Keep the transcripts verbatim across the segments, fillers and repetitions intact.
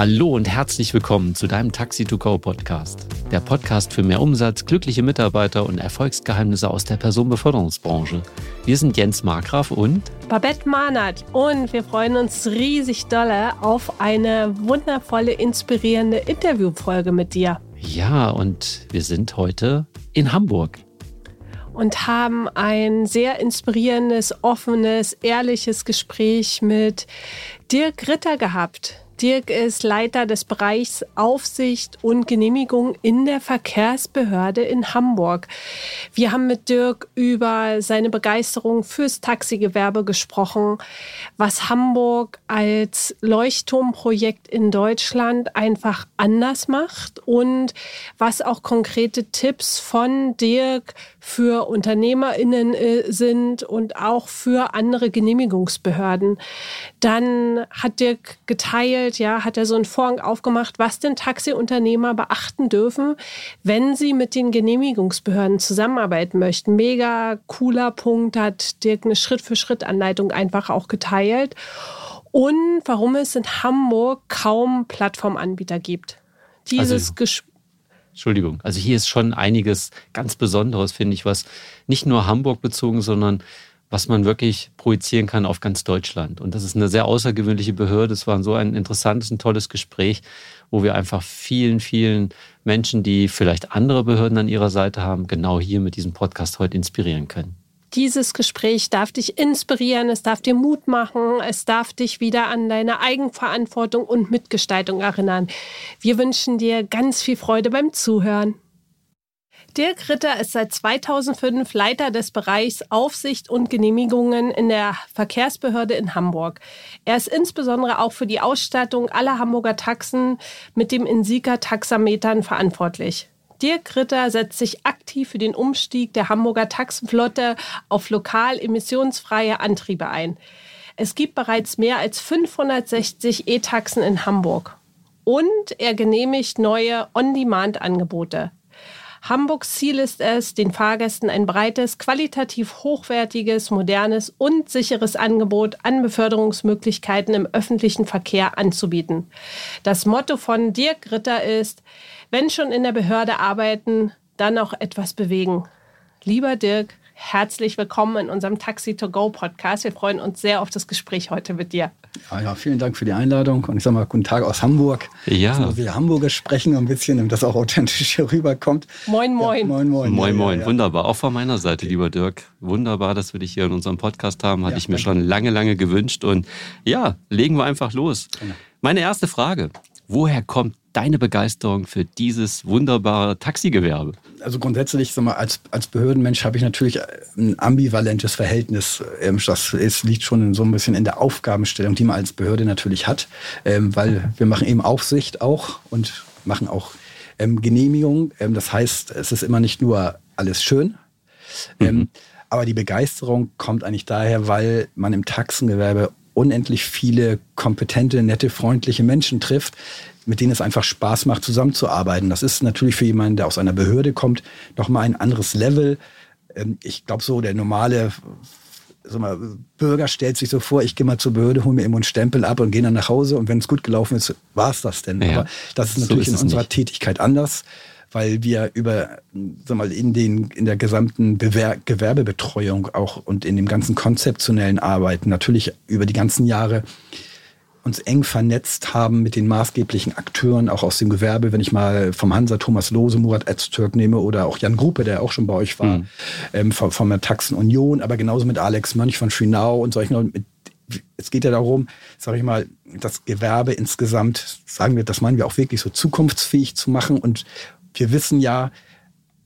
Hallo und herzlich willkommen zu deinem Taxi-to-Go-Podcast. Der Podcast für mehr Umsatz, glückliche Mitarbeiter und Erfolgsgeheimnisse aus der Personenbeförderungsbranche. Wir sind Jens Markgraf und Babette Mahnert und wir freuen uns riesig dolle auf eine wundervolle, inspirierende Interviewfolge mit dir. Ja, und wir sind heute in Hamburg. Und haben ein sehr inspirierendes, offenes, ehrliches Gespräch mit Dirk Ritter gehabt. Dirk ist Leiter des Bereichs Aufsicht und Genehmigung in der Verkehrsbehörde in Hamburg. Wir haben mit Dirk über seine Begeisterung fürs Taxigewerbe gesprochen, was Hamburg als Leuchtturmprojekt in Deutschland einfach anders macht und was auch konkrete Tipps von Dirk für UnternehmerInnen sind und auch für andere Genehmigungsbehörden. Dann hat Dirk geteilt, Ja, hat er so einen Vorhang aufgemacht, was denn Taxiunternehmer beachten dürfen, wenn sie mit den Genehmigungsbehörden zusammenarbeiten möchten. Mega cooler Punkt, hat Dirk eine Schritt-für-Schritt-Anleitung einfach auch geteilt. Und warum es in Hamburg kaum Plattformanbieter gibt. Dieses also, Ges- Entschuldigung, also hier ist schon einiges ganz Besonderes, finde ich, was nicht nur Hamburg bezogen, sondern was man wirklich projizieren kann auf ganz Deutschland. Und das ist eine sehr außergewöhnliche Behörde. Es war so ein interessantes, ein tolles Gespräch, wo wir einfach vielen, vielen Menschen, die vielleicht andere Behörden an ihrer Seite haben, genau hier mit diesem Podcast heute inspirieren können. Dieses Gespräch darf dich inspirieren, es darf dir Mut machen, es darf dich wieder an deine Eigenverantwortung und Mitgestaltung erinnern. Wir wünschen dir ganz viel Freude beim Zuhören. Dirk Ritter ist seit zweitausendfünf Leiter des Bereichs Aufsicht und Genehmigungen in der Verkehrsbehörde in Hamburg. Er ist insbesondere auch für die Ausstattung aller Hamburger Taxen mit dem Insika-Taxametern verantwortlich. Dirk Ritter setzt sich aktiv für den Umstieg der Hamburger Taxenflotte auf lokal emissionsfreie Antriebe ein. Es gibt bereits mehr als fünfhundertsechzig E-Taxen in Hamburg. Und er genehmigt neue On-Demand-Angebote. Hamburgs Ziel ist es, den Fahrgästen ein breites, qualitativ hochwertiges, modernes und sicheres Angebot an Beförderungsmöglichkeiten im öffentlichen Verkehr anzubieten. Das Motto von Dirk Ritter ist, wenn schon in der Behörde arbeiten, dann auch etwas bewegen. Lieber Dirk, herzlich willkommen in unserem Taxi-to-Go-Podcast. Wir freuen uns sehr auf das Gespräch heute mit dir. Ja, ja, vielen Dank für die Einladung und ich sage mal, guten Tag aus Hamburg. Ja. Also wir Hamburger sprechen ein bisschen, damit das auch authentisch hier rüberkommt. Moin, moin. Ja, moin, moin. Moin, moin. Ja, ja. Wunderbar. Auch von meiner Seite, lieber Dirk. Wunderbar, dass wir dich hier in unserem Podcast haben. Hatte ja, ich mir danke. schon lange, lange gewünscht. Und ja, legen wir einfach los. Genau. Meine erste Frage. Woher kommt deine Begeisterung für dieses wunderbare Taxigewerbe? Also grundsätzlich, sag mal, als, als Behördenmensch habe ich natürlich ein ambivalentes Verhältnis. Das ist, liegt schon so ein bisschen in der Aufgabenstellung, die man als Behörde natürlich hat, weil wir machen eben Aufsicht auch und machen auch Genehmigung. Das heißt, es ist immer nicht nur alles schön, mhm. aber die Begeisterung kommt eigentlich daher, weil man im Taxengewerbe unendlich viele kompetente, nette, freundliche Menschen trifft, mit denen es einfach Spaß macht, zusammenzuarbeiten. Das ist natürlich für jemanden, der aus einer Behörde kommt, nochmal ein anderes Level. Ich glaube so, der normale mal, Bürger stellt sich so vor, ich gehe mal zur Behörde, hole mir eben einen Stempel ab und gehe dann nach Hause und wenn es gut gelaufen ist, war es das denn. Ja, aber das ist natürlich so ist in unserer nicht. Tätigkeit anders, weil wir über, sag mal, in, den, in der gesamten Bewer- Gewerbebetreuung auch und in dem ganzen konzeptionellen Arbeiten natürlich über die ganzen Jahre uns eng vernetzt haben mit den maßgeblichen Akteuren, auch aus dem Gewerbe, wenn ich mal vom Hansa Thomas Lose, Murat Aztürk nehme oder auch Jan Gruppe, der auch schon bei euch war, mhm. ähm, von, von der Taxenunion, aber genauso mit Alex Mönch von Schinau und solchen und mit es geht ja darum, sage ich mal, das Gewerbe insgesamt, sagen wir, das meinen wir auch wirklich so zukunftsfähig zu machen und wir wissen ja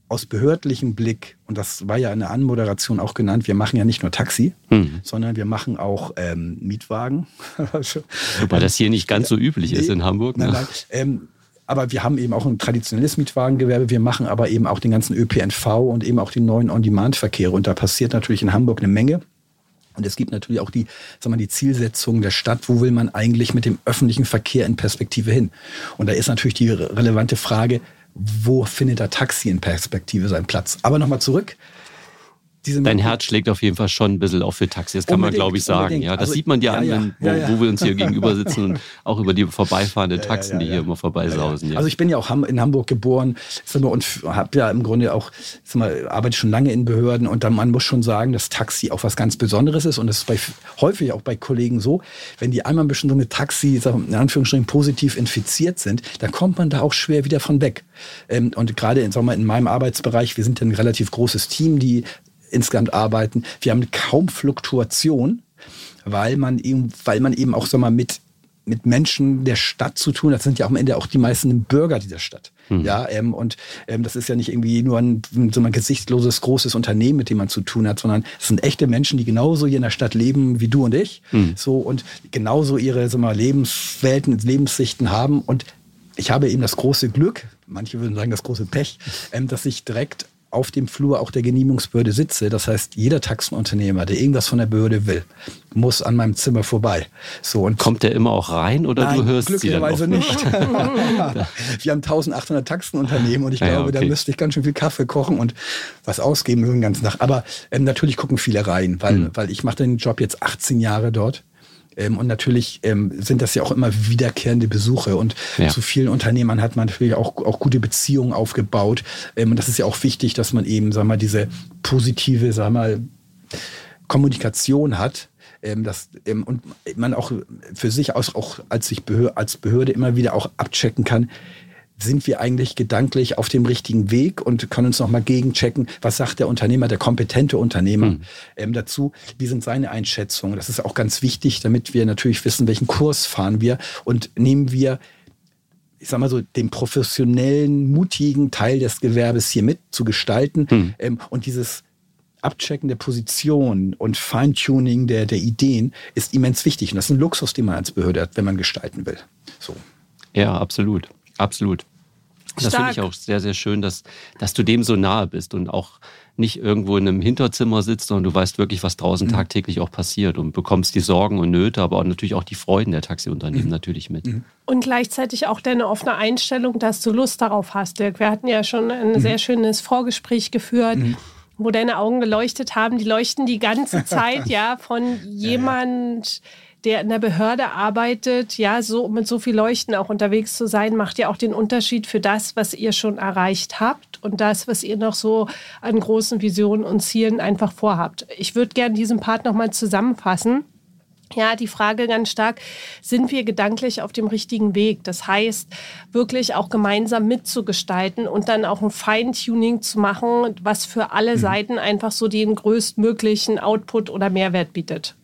aus behördlichem Blick, und das war ja in der Anmoderation auch genannt, wir machen ja nicht nur Taxi, mhm. sondern wir machen auch ähm, Mietwagen. Wobei das hier nicht ganz so üblich nee, ist in Hamburg. Ne? Nein, nein. Ähm, aber wir haben eben auch ein traditionelles Mietwagengewerbe, wir machen aber eben auch den ganzen Ö P N V und eben auch den neuen On-Demand-Verkehr. Und da passiert natürlich in Hamburg eine Menge. Und es gibt natürlich auch die, sag mal, die Zielsetzung der Stadt, wo will man eigentlich mit dem öffentlichen Verkehr in Perspektive hin? Und da ist natürlich die relevante Frage, wo findet der Taxi in Perspektive seinen Platz? Aber nochmal zurück diese Dein Herz schlägt auf jeden Fall schon ein bisschen auch für Taxi. Das kann unbedingt, man, glaube ich, sagen. Unbedingt. Ja, das also, sieht man dir ja, an, wenn, ja, ja, wo, wo ja. wir uns hier gegenüber sitzen und auch über die vorbeifahrenden ja, Taxen, ja, ja, die hier ja. immer vorbeisausen. Ja, ja. Also ich bin ja auch in Hamburg geboren und habe ja im Grunde auch, mal, arbeite schon lange in Behörden. Und dann, man muss schon sagen, dass Taxi auch was ganz Besonderes ist. Und das ist bei, häufig auch bei Kollegen so, wenn die einmal ein bisschen so mit Taxi, in Anführungsstrichen, positiv infiziert sind, dann kommt man da auch schwer wieder von weg. Und gerade in, sagen wir, in meinem Arbeitsbereich, wir sind ja ein relativ großes Team, die insgesamt arbeiten. Wir haben kaum Fluktuation, weil man eben, weil man eben auch, sagen wir mal, mit mit Menschen der Stadt zu tun, das sind ja am Ende auch die meisten Bürger dieser Stadt. Hm. Ja, ähm, und ähm, das ist ja nicht irgendwie nur ein, so ein gesichtsloses, großes Unternehmen, mit dem man zu tun hat, sondern es sind echte Menschen, die genauso hier in der Stadt leben wie du und ich. Hm. So, und genauso ihre, sagen wir mal, Lebenswelten, Lebenssichten haben. Und ich habe eben das große Glück, manche würden sagen das große Pech, ähm, dass ich direkt auf dem Flur auch der Genehmigungsbehörde sitze. Das heißt, jeder Taxenunternehmer, der irgendwas von der Behörde will, muss an meinem Zimmer vorbei. So, und kommt der immer auch rein oder nein, du hörst sie dann oft? Glücklicherweise nicht. Wir haben eintausendachthundert Taxenunternehmen und ich ja, glaube, okay. da müsste ich ganz schön viel Kaffee kochen und was ausgeben den ganzen Tag. Aber ähm, natürlich gucken viele rein, weil, mhm. weil ich mache den Job jetzt achtzehn Jahre dort. Ähm, und natürlich ähm, sind das ja auch immer wiederkehrende Besuche. Und ja. zu vielen Unternehmern hat man natürlich auch, auch gute Beziehungen aufgebaut. Ähm, und das ist ja auch wichtig, dass man eben, sag mal, diese positive, sag mal, Kommunikation hat. Ähm, dass, ähm, und man auch für sich aus, auch als, sich Behörde, als Behörde immer wieder auch abchecken kann, sind wir eigentlich gedanklich auf dem richtigen Weg und können uns nochmal gegenchecken, was sagt der Unternehmer, der kompetente Unternehmer mhm. ähm, dazu, wie sind seine Einschätzungen. Das ist auch ganz wichtig, damit wir natürlich wissen, welchen Kurs fahren wir und nehmen wir, ich sag mal so, den professionellen, mutigen Teil des Gewerbes hier mit zu gestalten mhm. ähm, und dieses Abchecken der Position und Feintuning der, der Ideen ist immens wichtig und das ist ein Luxus, den man als Behörde hat, wenn man gestalten will. So. Ja, absolut. Absolut. Das finde ich auch sehr, sehr schön, dass, dass du dem so nahe bist und auch nicht irgendwo in einem Hinterzimmer sitzt, sondern du weißt wirklich, was draußen mhm. tagtäglich auch passiert und bekommst die Sorgen und Nöte, aber auch natürlich auch die Freuden der Taxiunternehmen mhm. natürlich mit. Und gleichzeitig auch deine offene Einstellung, dass du Lust darauf hast, Dirk. Wir hatten ja schon ein mhm. sehr schönes Vorgespräch geführt, mhm. wo deine Augen geleuchtet haben. Die leuchten die ganze Zeit ja von jemand... Ja, ja. der in der Behörde arbeitet, ja, so mit so viel Leuchten auch unterwegs zu sein, macht ja auch den Unterschied für das, was ihr schon erreicht habt und das, was ihr noch so an großen Visionen und Zielen einfach vorhabt. Ich würde gerne diesen Part nochmal zusammenfassen. Ja, die Frage ganz stark, sind wir gedanklich auf dem richtigen Weg? Das heißt, wirklich auch gemeinsam mitzugestalten und dann auch ein Feintuning zu machen, was für alle mhm. Seiten einfach so den größtmöglichen Output oder Mehrwert bietet.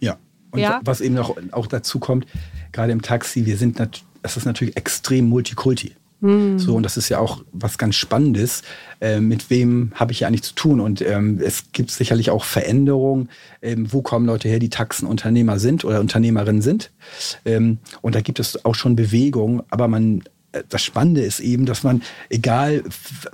Ja. Und ja. was eben noch, auch dazu kommt, gerade im Taxi, wir sind, nat- das ist natürlich extrem Multikulti. Mm. So, und das ist ja auch was ganz Spannendes. Äh, mit wem habe ich ja eigentlich zu tun? Und ähm, es gibt sicherlich auch Veränderungen, ähm, wo kommen Leute her, die Taxenunternehmer sind oder Unternehmerinnen sind. Ähm, und da gibt es auch schon Bewegungen, aber man... Das Spannende ist eben, dass man, egal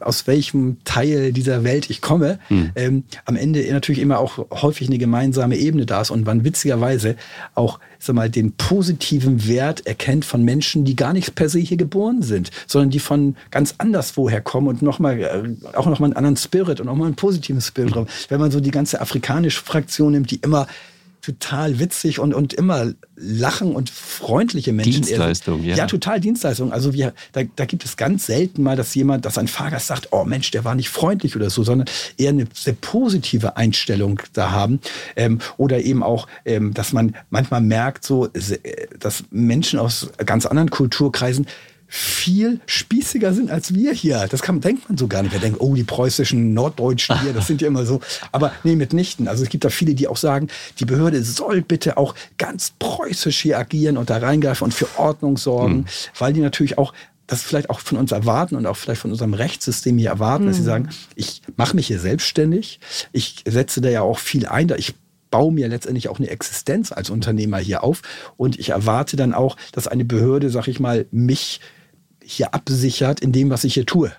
aus welchem Teil dieser Welt ich komme, mhm. ähm, am Ende natürlich immer auch häufig eine gemeinsame Ebene da ist und man witzigerweise auch, sag mal, den positiven Wert erkennt von Menschen, die gar nicht per se hier geboren sind, sondern die von ganz anderswoher kommen und noch mal, auch nochmal einen anderen Spirit und auch mal einen positiven Spirit mhm. drauf. Wenn man so die ganze afrikanische Fraktion nimmt, die immer total witzig und, und immer lachen und freundliche Menschen. Dienstleistung, ja. Ja, total Dienstleistung. Also wir, da, da gibt es ganz selten mal, dass jemand, dass ein Fahrgast sagt, oh Mensch, der war nicht freundlich oder so, sondern eher eine sehr positive Einstellung da haben. Ähm, oder eben auch, ähm, dass man manchmal merkt, so, dass Menschen aus ganz anderen Kulturkreisen viel spießiger sind als wir hier. Das kann, denkt man so gar nicht. Wir denken, oh, die preußischen, norddeutschen hier, das sind ja immer so. Aber nee, mitnichten. Also es gibt da viele, die auch sagen, die Behörde soll bitte auch ganz preußisch hier agieren und da reingreifen und für Ordnung sorgen, mhm. weil die natürlich auch das vielleicht auch von uns erwarten und auch vielleicht von unserem Rechtssystem hier erwarten, mhm. dass sie sagen, ich mache mich hier selbstständig, ich setze da ja auch viel ein, da ich baue mir letztendlich auch eine Existenz als Unternehmer hier auf und ich erwarte dann auch, dass eine Behörde, sag ich mal, mich hier absichert in dem, was ich hier tue.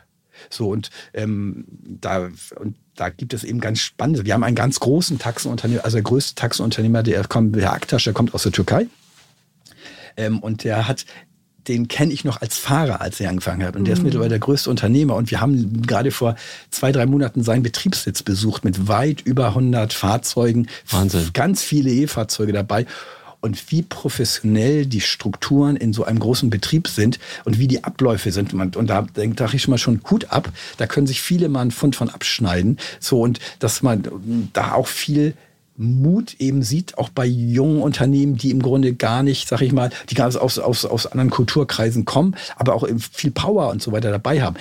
So, und, ähm, da, und da gibt es eben ganz Spannendes. Wir haben einen ganz großen Taxenunternehmer, also der größte Taxenunternehmer, der kommt, der Aktaş, der kommt aus der Türkei. Ähm, und der hat den kenne ich noch als Fahrer, als er angefangen hat. Und der ist mittlerweile der größte Unternehmer. Und wir haben gerade vor zwei, drei Monaten seinen Betriebssitz besucht mit weit über hundert Fahrzeugen. Wahnsinn. Ganz viele E-Fahrzeuge dabei. Und wie professionell die Strukturen in so einem großen Betrieb sind und wie die Abläufe sind. Und da denke da ich mal schon Hut ab. Da können sich viele mal einen Pfund von abschneiden. So, und dass man da auch viel Mut eben sieht, auch bei jungen Unternehmen, die im Grunde gar nicht, sag ich mal, die gar nicht aus, aus, aus anderen Kulturkreisen kommen, aber auch eben viel Power und so weiter dabei haben.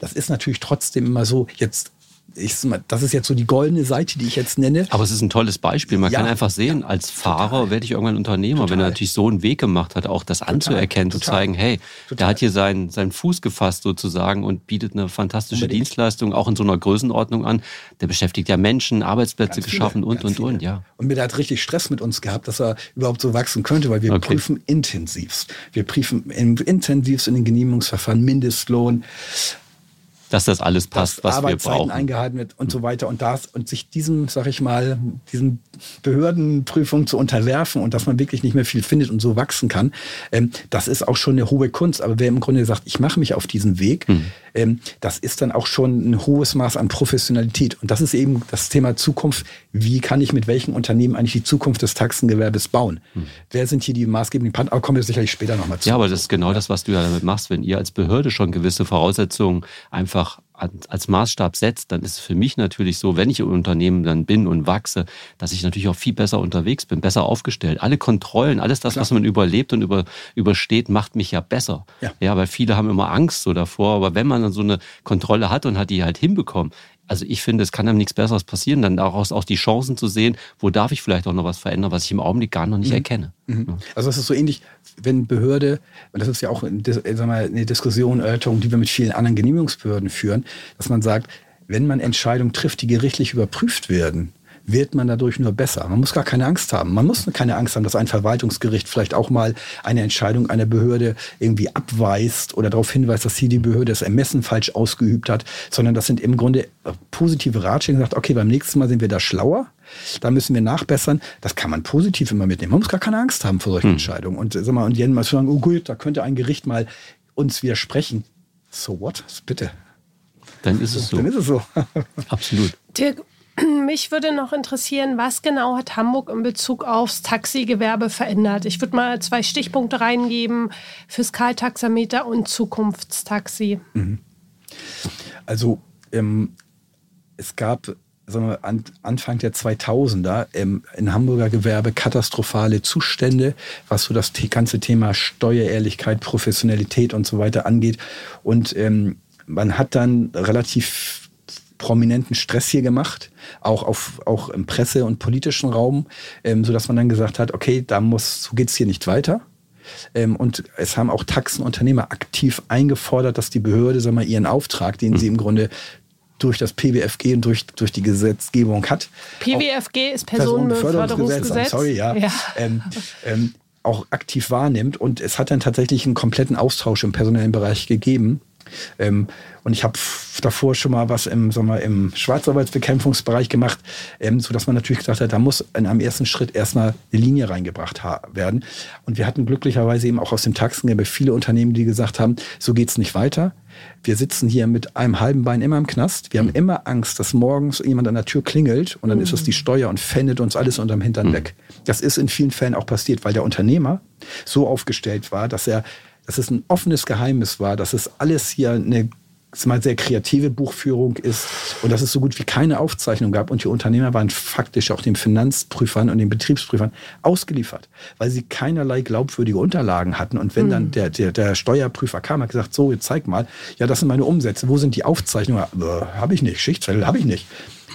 Das ist natürlich trotzdem immer so, jetzt, ich, das ist jetzt so die goldene Seite, die ich jetzt nenne. Aber es ist ein tolles Beispiel. Man ja, kann einfach sehen, ja, als Fahrer total. werde ich irgendwann Unternehmer, total. wenn er natürlich so einen Weg gemacht hat, auch das total. anzuerkennen, total. zu zeigen, hey, total. der hat hier seinen, seinen Fuß gefasst sozusagen und bietet eine fantastische Unbedingt. Dienstleistung auch in so einer Größenordnung an. Der beschäftigt ja Menschen, Arbeitsplätze ganz geschaffen viele, und, und, viele. und, ja. Und mir hat richtig Stress mit uns gehabt, dass er überhaupt so wachsen könnte, weil wir okay. prüfen intensivst. Wir prüfen intensivst in den Genehmigungsverfahren, Mindestlohn, dass das alles passt, was wir brauchen, eingehalten wird und so weiter und das und sich diesem, sag ich mal, diesen Behördenprüfungen zu unterwerfen und dass man wirklich nicht mehr viel findet und so wachsen kann, ähm, das ist auch schon eine hohe Kunst. Aber wer im Grunde sagt, ich mache mich auf diesen Weg, mhm. ähm, das ist dann auch schon ein hohes Maß an Professionalität. Und das ist eben das Thema Zukunft. Wie kann ich mit welchen Unternehmen eigentlich die Zukunft des Taxengewerbes bauen? Mhm. Wer sind hier die maßgebenden Partner? Aber kommen wir sicherlich später nochmal zu. Ja, aber das ist genau ja. das, was du ja damit machst. Wenn ihr als Behörde schon gewisse Voraussetzungen einfach als Maßstab setzt, dann ist es für mich natürlich so, wenn ich im Unternehmen dann bin und wachse, dass ich natürlich auch viel besser unterwegs bin, besser aufgestellt. Alle Kontrollen, alles das, Klar. was man überlebt und über, übersteht, macht mich ja besser. Ja. ja, weil viele haben immer Angst so davor, aber wenn man dann so eine Kontrolle hat und hat die halt hinbekommen, also ich finde, es kann einem nichts Besseres passieren, dann daraus auch die Chancen zu sehen, wo darf ich vielleicht auch noch was verändern, was ich im Augenblick gar noch nicht mhm. erkenne. Mhm. Ja. Also das ist so ähnlich, wenn Behörde, und das ist ja auch sag mal, eine Diskussion, Erörterung, die wir mit vielen anderen Genehmigungsbehörden führen, dass man sagt, wenn man Entscheidungen trifft, die gerichtlich überprüft werden, wird man dadurch nur besser. Man muss gar keine Angst haben. Man muss keine Angst haben, dass ein Verwaltungsgericht vielleicht auch mal eine Entscheidung einer Behörde irgendwie abweist oder darauf hinweist, dass hier die Behörde das Ermessen falsch ausgeübt hat, sondern das sind im Grunde positive Ratschläge, die sagt, okay, beim nächsten Mal sind wir da schlauer, da müssen wir nachbessern. Das kann man positiv immer mitnehmen. Man muss gar keine Angst haben vor solchen hm. Entscheidungen. Und sag mal, und Jan mal sagen, oh gut, da könnte ein Gericht mal uns widersprechen. So what? Bitte. Dann ist es so. Dann ist es so. Absolut. Dirk, mich würde noch interessieren, was genau hat Hamburg in Bezug aufs Taxigewerbe verändert? Ich würde mal zwei Stichpunkte reingeben, Fiskaltaxameter und Zukunftstaxi. Also ähm, es gab sagen wir, an, Anfang der zweitausender ähm, in Hamburger Gewerbe katastrophale Zustände, was so das ganze Thema Steuerehrlichkeit, Professionalität und so weiter angeht. Und ähm, man hat dann relativ prominenten Stress hier gemacht, auch, auf, auch im Presse- und politischen Raum, ähm, sodass man dann gesagt hat, okay, da muss, so geht es hier nicht weiter. Ähm, und es haben auch Taxenunternehmer aktiv eingefordert, dass die Behörde sagen wir, ihren Auftrag, den sie im Grunde durch das P B F G und durch, durch die Gesetzgebung hat. P B F G ist Personenbeförderungsgesetz. Sorry, ja. ja. Ähm, ähm, auch aktiv wahrnimmt. Und es hat dann tatsächlich einen kompletten Austausch im personellen Bereich gegeben. Ähm, und ich habe davor schon mal was im, sagen wir, im Schwarzarbeitsbekämpfungsbereich gemacht, ähm, sodass man natürlich gesagt hat, da muss in einem ersten Schritt erstmal eine Linie reingebracht ha- werden. Und wir hatten glücklicherweise eben auch aus dem Taxengewerbe viele Unternehmen, die gesagt haben, so geht's nicht weiter. Wir sitzen hier mit einem halben Bein immer im Knast. Wir haben immer Angst, dass morgens jemand an der Tür klingelt und dann mhm. ist es die Steuer und fändet uns alles unterm Hintern mhm. weg. Das ist in vielen Fällen auch passiert, weil der Unternehmer so aufgestellt war, dass er dass es ein offenes Geheimnis war, dass es alles hier eine sehr kreative Buchführung ist und dass es so gut wie keine Aufzeichnung gab. Und die Unternehmer waren faktisch auch den Finanzprüfern und den Betriebsprüfern ausgeliefert, weil sie keinerlei glaubwürdige Unterlagen hatten. Und wenn mhm. dann der, der, der Steuerprüfer kam, hat gesagt, so, jetzt zeig mal, ja, das sind meine Umsätze, wo sind die Aufzeichnungen? Habe ich nicht, Schichtzettel habe ich nicht.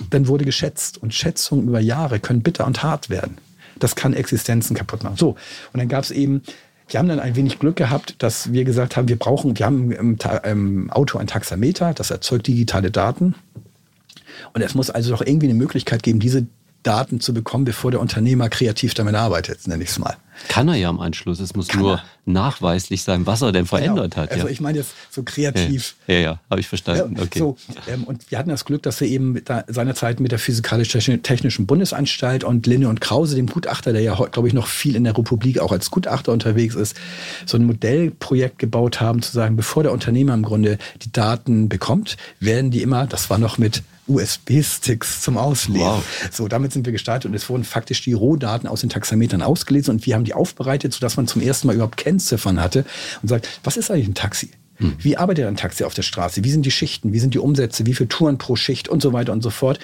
Dann wurde geschätzt und Schätzungen über Jahre können bitter und hart werden. Das kann Existenzen kaputt machen. So, und dann gab es eben... Wir haben dann ein wenig Glück gehabt, dass wir gesagt haben, wir brauchen, wir haben im, Ta- im Auto ein Taxameter, das erzeugt digitale Daten. Und es muss also doch irgendwie eine Möglichkeit geben, diese Daten zu bekommen, bevor der Unternehmer kreativ damit arbeitet, nenne ich es mal. Kann er ja am Anschluss. Es muss Kann nur er. nachweislich sein, was er denn verändert genau. hat. Also ja. ich meine jetzt so kreativ. Ja, ja, ja. Habe ich verstanden. Okay. So, ähm, und wir hatten das Glück, dass wir eben mit der, seinerzeit mit der Physikalisch-Technischen Bundesanstalt und Linne und Krause, dem Gutachter, der ja, glaube ich, noch viel in der Republik auch als Gutachter unterwegs ist, so ein Modellprojekt gebaut haben, zu sagen, bevor der Unternehmer im Grunde die Daten bekommt, werden die immer, das war noch mit U S B-Sticks zum Auslesen. Wow. So, damit sind wir gestartet und es wurden faktisch die Rohdaten aus den Taxametern ausgelesen und wir haben die aufbereitet, sodass man zum ersten Mal überhaupt Kennziffern hatte und sagt, was ist eigentlich ein Taxi? Hm. Wie arbeitet ein Taxi auf der Straße? Wie sind die Schichten? Wie sind die Umsätze? Wie viele Touren pro Schicht? Und so weiter und so fort.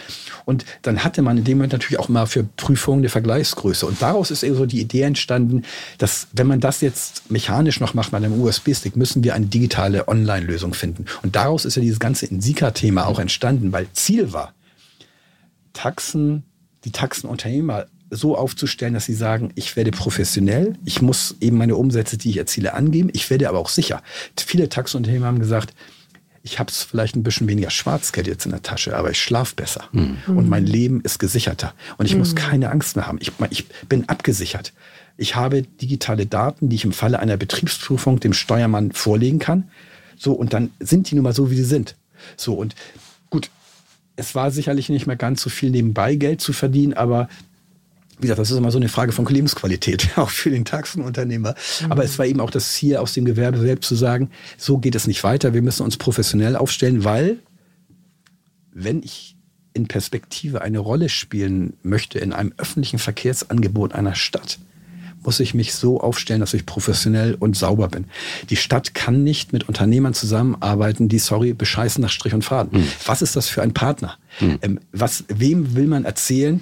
Und dann hatte man in dem Moment natürlich auch mal für Prüfungen eine Vergleichsgröße. Und daraus ist eben so die Idee entstanden, dass wenn man das jetzt mechanisch noch macht mit einem U S B-Stick, müssen wir eine digitale Online-Lösung finden. Und daraus ist ja dieses ganze Insika-Thema auch entstanden, weil Ziel war, Taxen, die Taxenunternehmer so aufzustellen, dass sie sagen, ich werde professionell, ich muss eben meine Umsätze, die ich erziele, angeben, ich werde aber auch sicher. Viele Taxiunternehmer haben gesagt, ich habe vielleicht ein bisschen weniger Schwarzgeld jetzt in der Tasche, aber ich schlafe besser mhm. und mein Leben ist gesicherter und ich mhm. muss keine Angst mehr haben. Ich, ich bin abgesichert. Ich habe digitale Daten, die ich im Falle einer Betriebsprüfung dem Steuermann vorlegen kann. So, und dann sind die nun mal so, wie sie sind. So, und gut, es war sicherlich nicht mehr ganz so viel nebenbei Geld zu verdienen, aber wie gesagt, das ist immer so eine Frage von Lebensqualität, auch für den Taxenunternehmer. Mhm. Aber es war eben auch das Ziel aus dem Gewerbe selbst zu sagen, so geht es nicht weiter, wir müssen uns professionell aufstellen, weil wenn ich in Perspektive eine Rolle spielen möchte in einem öffentlichen Verkehrsangebot einer Stadt, muss ich mich so aufstellen, dass ich professionell und sauber bin. Die Stadt kann nicht mit Unternehmern zusammenarbeiten, die, sorry, bescheißen nach Strich und Faden. Mhm. Was ist das für ein Partner? Mhm. Ähm, was, wem will man erzählen,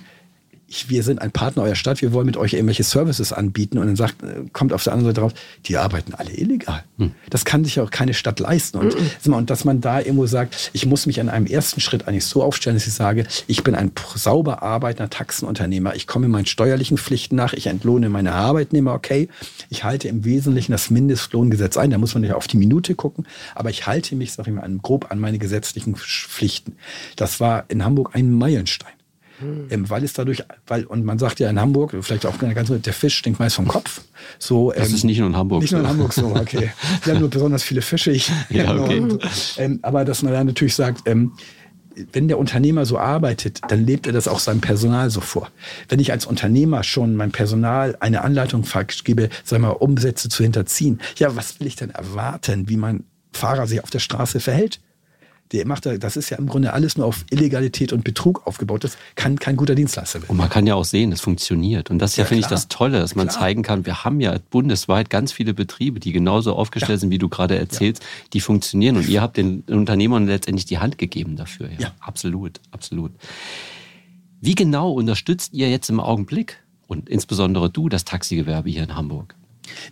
Ich, wir sind ein Partner eurer Stadt, wir wollen mit euch irgendwelche Services anbieten und dann sagt, kommt auf der anderen Seite drauf, die arbeiten alle illegal. Hm. Das kann sich auch keine Stadt leisten. Und, mhm. und dass man da irgendwo sagt, ich muss mich an einem ersten Schritt eigentlich so aufstellen, dass ich sage, ich bin ein sauber arbeitender Taxenunternehmer, ich komme meinen steuerlichen Pflichten nach, ich entlohne meine Arbeitnehmer, okay, ich halte im Wesentlichen das Mindestlohngesetz ein, da muss man nicht auf die Minute gucken, aber ich halte mich, sag ich mal, grob an meine gesetzlichen Pflichten. Das war in Hamburg ein Meilenstein. Ähm, weil es dadurch, weil, und man sagt ja in Hamburg, vielleicht auch ganz so, der Fisch stinkt meist vom Kopf. So, ähm, das ist nicht nur in Hamburg. Nicht nur in Hamburg so, okay. Wir haben nur besonders viele Fische. Ich, ja, okay. Und, ähm, aber dass man dann natürlich sagt, ähm, wenn der Unternehmer so arbeitet, dann lebt er das auch seinem Personal so vor. Wenn ich als Unternehmer schon meinem Personal eine Anleitung gebe, sagen wir mal, Umsätze zu hinterziehen, ja, was will ich denn erwarten, wie mein Fahrer sich auf der Straße verhält? Der macht da, das ist ja im Grunde alles nur auf Illegalität und Betrug aufgebaut. Das kann kein guter Dienstleister werden. Und man kann ja auch sehen, das funktioniert. Und das ist ja, ja finde ich, das Tolle, dass man klar. zeigen kann, wir haben ja bundesweit ganz viele Betriebe, die genauso aufgestellt ja. sind, wie du gerade erzählst, ja. die funktionieren. Und ihr habt den Unternehmern letztendlich die Hand gegeben dafür. Ja, ja. Absolut, absolut. Wie genau unterstützt ihr jetzt im Augenblick und insbesondere du das Taxigewerbe hier in Hamburg?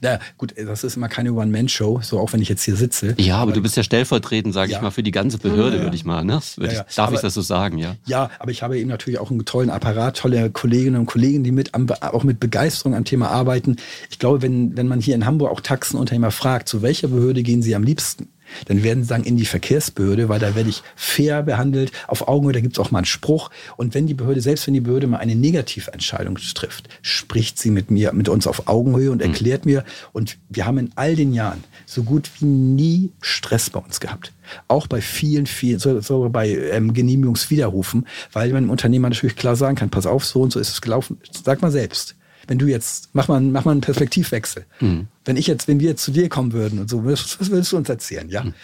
Na gut, das ist immer keine One-Man-Show, so auch wenn ich jetzt hier sitze. Ja, aber, aber du bist ja stellvertretend, sage ja. ich mal, für die ganze Behörde, ja, ja. würde ich mal, ne? Würde ja, ja. Ich, darf aber, ich das so sagen, ja? Ja, aber ich habe eben natürlich auch einen tollen Apparat, tolle Kolleginnen und Kollegen, die mit am, auch mit Begeisterung am Thema arbeiten. Ich glaube, wenn, wenn man hier in Hamburg auch Taxenunternehmer fragt, zu welcher Behörde gehen sie am liebsten? Dann werden sie sagen, in die Verkehrsbehörde, weil da werde ich fair behandelt, auf Augenhöhe, da gibt es auch mal einen Spruch. Und wenn die Behörde, selbst wenn die Behörde mal eine Negativentscheidung trifft, spricht sie mit mir, mit uns auf Augenhöhe und erklärt mhm. mir. Und wir haben in all den Jahren so gut wie nie Stress bei uns gehabt. Auch bei vielen, vielen, so, so bei ähm, Genehmigungswiderrufen, weil man dem Unternehmer natürlich klar sagen kann, pass auf, so und so ist es gelaufen. Sag mal selbst. Wenn du jetzt, mach mal, mach mal einen Perspektivwechsel. Mhm. Wenn ich jetzt, wenn wir jetzt zu dir kommen würden und so, was, was würdest du uns erzählen? Ja, mhm.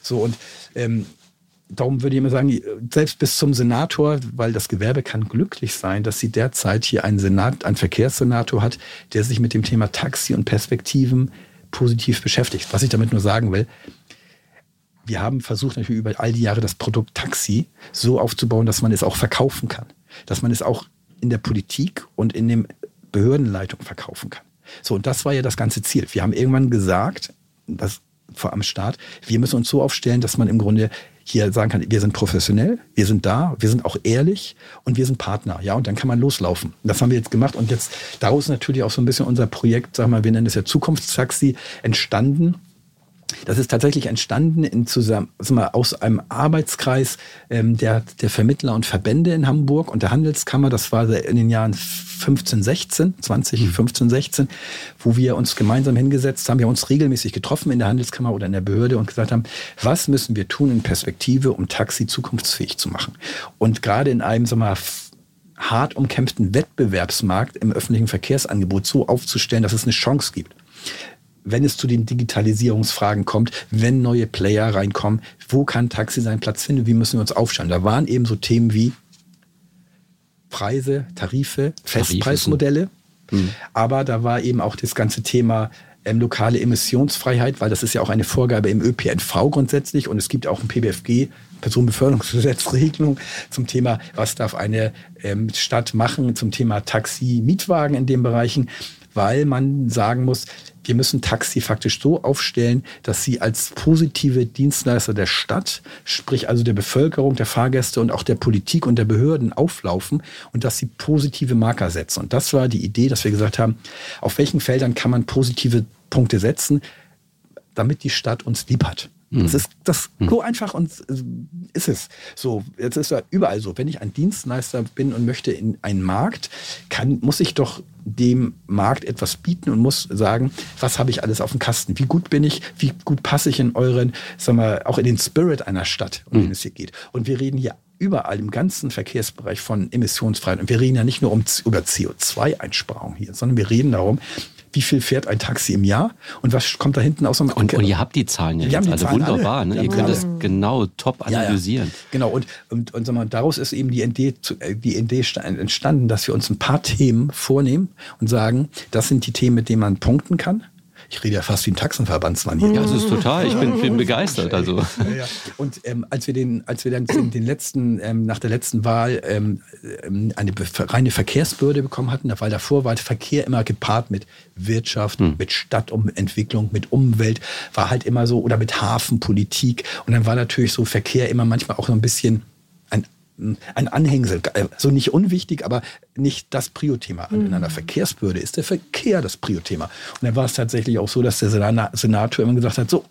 so und ähm, darum würde ich immer sagen, selbst bis zum Senator, weil das Gewerbe kann glücklich sein, dass sie derzeit hier einen Senat, einen Verkehrssenator hat, der sich mit dem Thema Taxi und Perspektiven positiv beschäftigt. Was ich damit nur sagen will, wir haben versucht natürlich über all die Jahre das Produkt Taxi so aufzubauen, dass man es auch verkaufen kann, dass man es auch in der Politik und in dem Behördenleitung verkaufen kann. So, und das war ja das ganze Ziel. Wir haben irgendwann gesagt, das vor am Start, wir müssen uns so aufstellen, dass man im Grunde hier sagen kann, wir sind professionell, wir sind da, wir sind auch ehrlich und wir sind Partner. Ja, und dann kann man loslaufen. Das haben wir jetzt gemacht und jetzt daraus natürlich auch so ein bisschen unser Projekt, sag mal, wir nennen es ja Zukunftstaxi, entstanden. Das ist tatsächlich entstanden in zusammen, also mal aus einem Arbeitskreis ähm, der, der Vermittler und Verbände in Hamburg und der Handelskammer. Das war in den Jahren fünfzehn, sechzehn, zwanzig, fünfzehn, sechzehn, wo wir uns gemeinsam hingesetzt haben. Wir haben uns regelmäßig getroffen in der Handelskammer oder in der Behörde und gesagt haben, was müssen wir tun in Perspektive, um Taxi zukunftsfähig zu machen? Und gerade in einem, sagen wir mal, hart umkämpften Wettbewerbsmarkt im öffentlichen Verkehrsangebot so aufzustellen, dass es eine Chance gibt. Wenn es zu den Digitalisierungsfragen kommt, wenn neue Player reinkommen, wo kann Taxi seinen Platz finden, wie müssen wir uns aufstellen? Da waren eben so Themen wie Preise, Tarife, Festpreismodelle, mhm. aber da war eben auch das ganze Thema ähm, lokale Emissionsfreiheit, weil das ist ja auch eine Vorgabe im Ö P N V grundsätzlich und es gibt auch ein P B F G, Personenbeförderungsgesetzregelung zum Thema, was darf eine ähm, Stadt machen, zum Thema Taxi, Mietwagen in den Bereichen, weil man sagen muss, wir müssen Taxi faktisch so aufstellen, dass sie als positive Dienstleister der Stadt, sprich also der Bevölkerung, der Fahrgäste und auch der Politik und der Behörden auflaufen und dass sie positive Marker setzen. Und das war die Idee, dass wir gesagt haben, auf welchen Feldern kann man positive Punkte setzen, damit die Stadt uns lieb hat. Das ist das so einfach und ist es. So, jetzt ist ja überall so. Wenn ich ein Dienstleister bin und möchte in einen Markt, kann, muss ich doch dem Markt etwas bieten und muss sagen, was habe ich alles auf dem Kasten? Wie gut bin ich? Wie gut passe ich in euren, sagen wir, auch in den Spirit einer Stadt, um den es hier geht? Und wir reden hier überall im ganzen Verkehrsbereich von Emissionsfreiheit. Und wir reden ja nicht nur um, über C O zwei Einsparung hier, sondern wir reden darum, wie viel fährt ein Taxi im Jahr und was kommt da hinten aus? Und, und ihr habt die Zahlen ja jetzt, also wunderbar. Ne? Ihr könnt das genau top analysieren. Ja, ja. Genau, und, und, und sag mal, daraus ist eben die Idee, die Idee entstanden, dass wir uns ein paar Themen vornehmen und sagen, das sind die Themen, mit denen man punkten kann. Ich rede ja fast wie ein Taxenverbandsmann hier. Ja, das ist total. Ich bin, bin begeistert. Also. Ja, ja. Und ähm, als wir den, als wir dann den letzten, ähm, nach der letzten Wahl ähm, eine reine Verkehrsbehörde bekommen hatten, weil davor war Verkehr immer gepaart mit Wirtschaft, hm. mit Stadtentwicklung, mit Umwelt, war halt immer so, oder mit Hafenpolitik. Und dann war natürlich so Verkehr immer manchmal auch so ein bisschen ein ein Anhängsel, so nicht unwichtig, aber nicht das Prio-Thema. In einer Verkehrsbehörde ist der Verkehr das Prio-Thema. Und dann war es tatsächlich auch so, dass der Senator immer gesagt hat, so,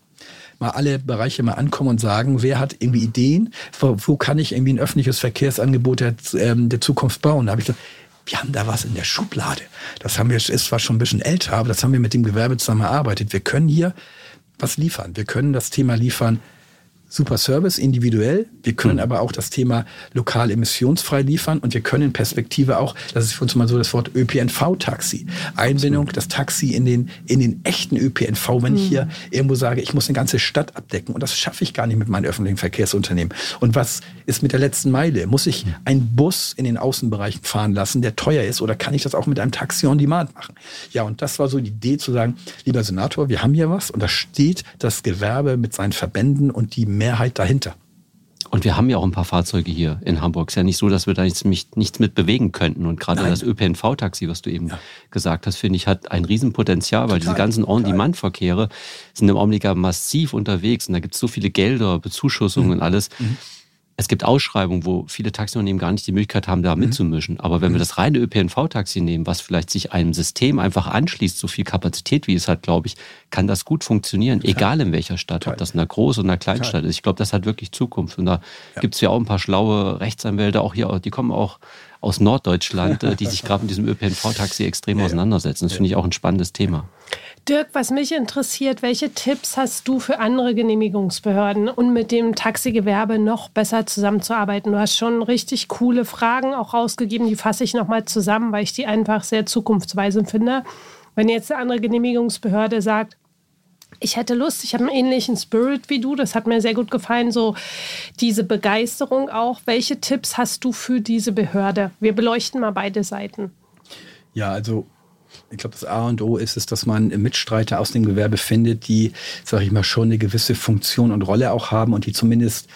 mal alle Bereiche mal ankommen und sagen, wer hat irgendwie Ideen, wo, wo kann ich irgendwie ein öffentliches Verkehrsangebot der, ähm, der Zukunft bauen? Da habe ich gesagt, wir haben da was in der Schublade. Das haben wir, ist zwar schon ein bisschen älter, aber das haben wir mit dem Gewerbe zusammen erarbeitet. Wir können hier was liefern. Wir können das Thema liefern, super Service, individuell. Wir können aber auch das Thema lokal emissionsfrei liefern und wir können in Perspektive auch, das ist für uns mal so das Wort Ö P N V Taxi, Einbindung, das Taxi in den, in den echten Ö P N V, wenn ich hier irgendwo sage, ich muss eine ganze Stadt abdecken und das schaffe ich gar nicht mit meinem öffentlichen Verkehrsunternehmen. Und was ist mit der letzten Meile? Muss ich einen Bus in den Außenbereichen fahren lassen, der teuer ist, oder kann ich das auch mit einem Taxi on Demand machen? Ja, und das war so die Idee zu sagen, lieber Senator, wir haben hier was und da steht das Gewerbe mit seinen Verbänden und die Mehrheit dahinter. Und wir haben ja auch ein paar Fahrzeuge hier in Hamburg. Es ist ja nicht so, dass wir da jetzt nicht, nichts mit bewegen könnten. Und gerade Nein. das Ö P N V Taxi, was du eben ja. gesagt hast, finde ich, hat ein Riesenpotenzial, weil total, diese ganzen On-Demand-Verkehre sind im Augenblick ja massiv unterwegs. Und da gibt es so viele Gelder, Bezuschussungen mhm. und alles. Mhm. Es gibt Ausschreibungen, wo viele Taxiunternehmen gar nicht die Möglichkeit haben, da mhm. mitzumischen. Aber wenn mhm. wir das reine Ö P N V Taxi nehmen, was vielleicht sich einem System einfach anschließt, so viel Kapazität, wie es hat, glaube ich, kann das gut funktionieren, Total. egal in welcher Stadt, Total. ob das in einer Groß- oder einer Kleinstadt Total. ist. Ich glaube, das hat wirklich Zukunft. Und da ja. gibt es ja auch ein paar schlaue Rechtsanwälte, auch hier, die kommen auch aus Norddeutschland, die sich gerade mit diesem Ö P N V Taxi extrem ja, auseinandersetzen. Das ja. finde ich auch ein spannendes Thema. Dirk, was mich interessiert, welche Tipps hast du für andere Genehmigungsbehörden, um mit dem Taxigewerbe noch besser zusammenzuarbeiten? Du hast schon richtig coole Fragen auch rausgegeben, die fasse ich nochmal zusammen, weil ich die einfach sehr zukunftsweisend finde. Wenn jetzt eine andere Genehmigungsbehörde sagt, ich hätte Lust, ich habe einen ähnlichen Spirit wie du, das hat mir sehr gut gefallen, so diese Begeisterung auch. Welche Tipps hast du für diese Behörde? Wir beleuchten mal beide Seiten. Ja, also ich glaube, das A und O ist es, dass man Mitstreiter aus dem Gewerbe findet, die, sage ich mal, schon eine gewisse Funktion und Rolle auch haben und die zumindest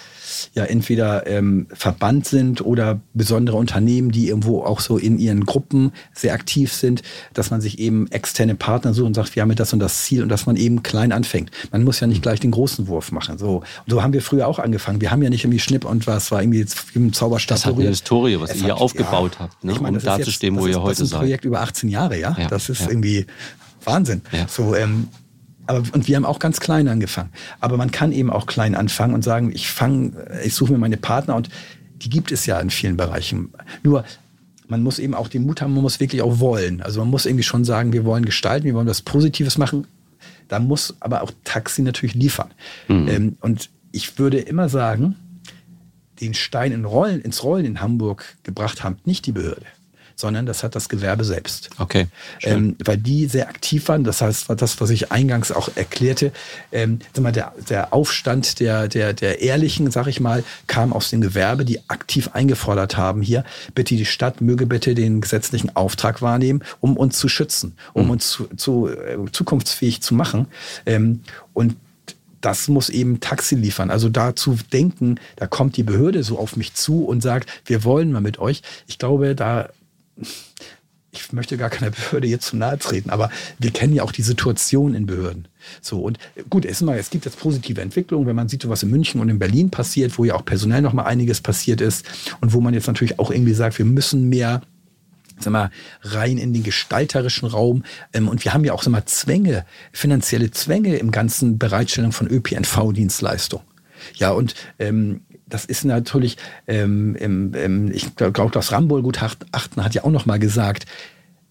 ja entweder ähm, Verband sind oder besondere Unternehmen, die irgendwo auch so in ihren Gruppen sehr aktiv sind, dass man sich eben externe Partner sucht und sagt, wir haben ja das und das Ziel und dass man eben klein anfängt. Man muss ja nicht gleich den großen Wurf machen. So, so haben wir früher auch angefangen. Wir haben ja nicht irgendwie Schnipp und was, war irgendwie im Zauberstab. Das hat eine Historie, was es ihr hat, aufgebaut ja, habt, ne? Ich meine, um da zu stehen, wo ihr heute seid. Das ist ein Projekt über achtzehn Jahre, ja. ja das ist ja. irgendwie Wahnsinn. Ja. So, ähm, Aber, und wir haben auch ganz klein angefangen. Aber man kann eben auch klein anfangen und sagen, ich fange, ich suche mir meine Partner, und die gibt es ja in vielen Bereichen. Nur, man muss eben auch den Mut haben, man muss wirklich auch wollen. Also man muss irgendwie schon sagen, wir wollen gestalten, wir wollen was Positives machen. Da muss aber auch Taxi natürlich liefern. Mhm. Ähm, und ich würde immer sagen, den Stein in Rollen, ins Rollen in Hamburg gebracht haben, nicht die Behörde, sondern das hat das Gewerbe selbst. Okay. Ähm, weil die sehr aktiv waren. Das heißt, das, was ich eingangs auch erklärte, ähm, der, der Aufstand der, der, der Ehrlichen, sag ich mal, kam aus dem Gewerbe, die aktiv eingefordert haben hier, bitte die Stadt möge bitte den gesetzlichen Auftrag wahrnehmen, um uns zu schützen, um mhm. uns zu, zu, äh, zukunftsfähig zu machen. Ähm, und das muss eben Taxi liefern. Also dazu denken, da kommt die Behörde so auf mich zu und sagt, wir wollen mal mit euch. Ich glaube, da... Ich möchte gar keiner Behörde jetzt zu nahe treten, aber wir kennen ja auch die Situation in Behörden. So, und gut, erstmal, es gibt jetzt positive Entwicklungen, wenn man sieht, was in München und in Berlin passiert, wo ja auch personell nochmal einiges passiert ist und wo man jetzt natürlich auch irgendwie sagt, wir müssen mehr, sag mal, rein in den gestalterischen Raum. Und wir haben ja auch, sag mal, Zwänge, finanzielle Zwänge im ganzen Bereitstellung von Ö P N V-Dienstleistungen. Ja, und ähm, das ist natürlich, ähm, ähm, ich glaube, das Rambolgutachten hat ja auch nochmal gesagt,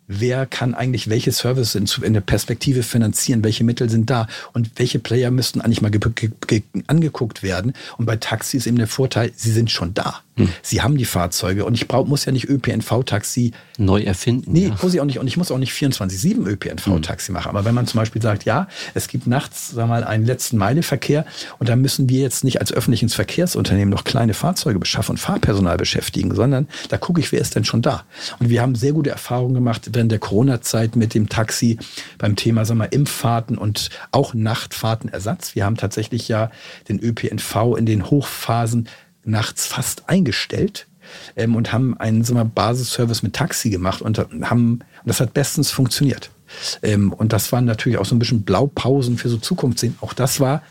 wer kann eigentlich welche Services in, in der Perspektive finanzieren, welche Mittel sind da und welche Player müssten eigentlich mal ge- ge- ge- angeguckt werden. Und bei Taxi ist eben der Vorteil, sie sind schon da. Hm. Sie haben die Fahrzeuge und ich brauch, muss ja nicht Ö P N V-Taxi neu erfinden. Nee, ja. muss ich auch nicht. Und ich muss auch nicht vierundzwanzig sieben Ö P N V-Taxi hm. machen. Aber wenn man zum Beispiel sagt, ja, es gibt nachts, sagen wir mal, einen letzten Meile-Verkehr und da müssen wir jetzt nicht als öffentliches Verkehrsunternehmen noch kleine Fahrzeuge beschaffen und Fahrpersonal beschäftigen, sondern da gucke ich, wer ist denn schon da. Und wir haben sehr gute Erfahrungen gemacht während der Corona-Zeit mit dem Taxi beim Thema, sagen wir, Impffahrten und auch Nachtfahrtenersatz. Wir haben tatsächlich ja den Ö P N V in den Hochphasen nachts fast eingestellt ähm, und haben einen, sagen wir, Basisservice mit Taxi gemacht und haben, und das hat bestens funktioniert. Ähm, und das waren natürlich auch so ein bisschen Blaupausen für so Zukunftssehen. Auch das war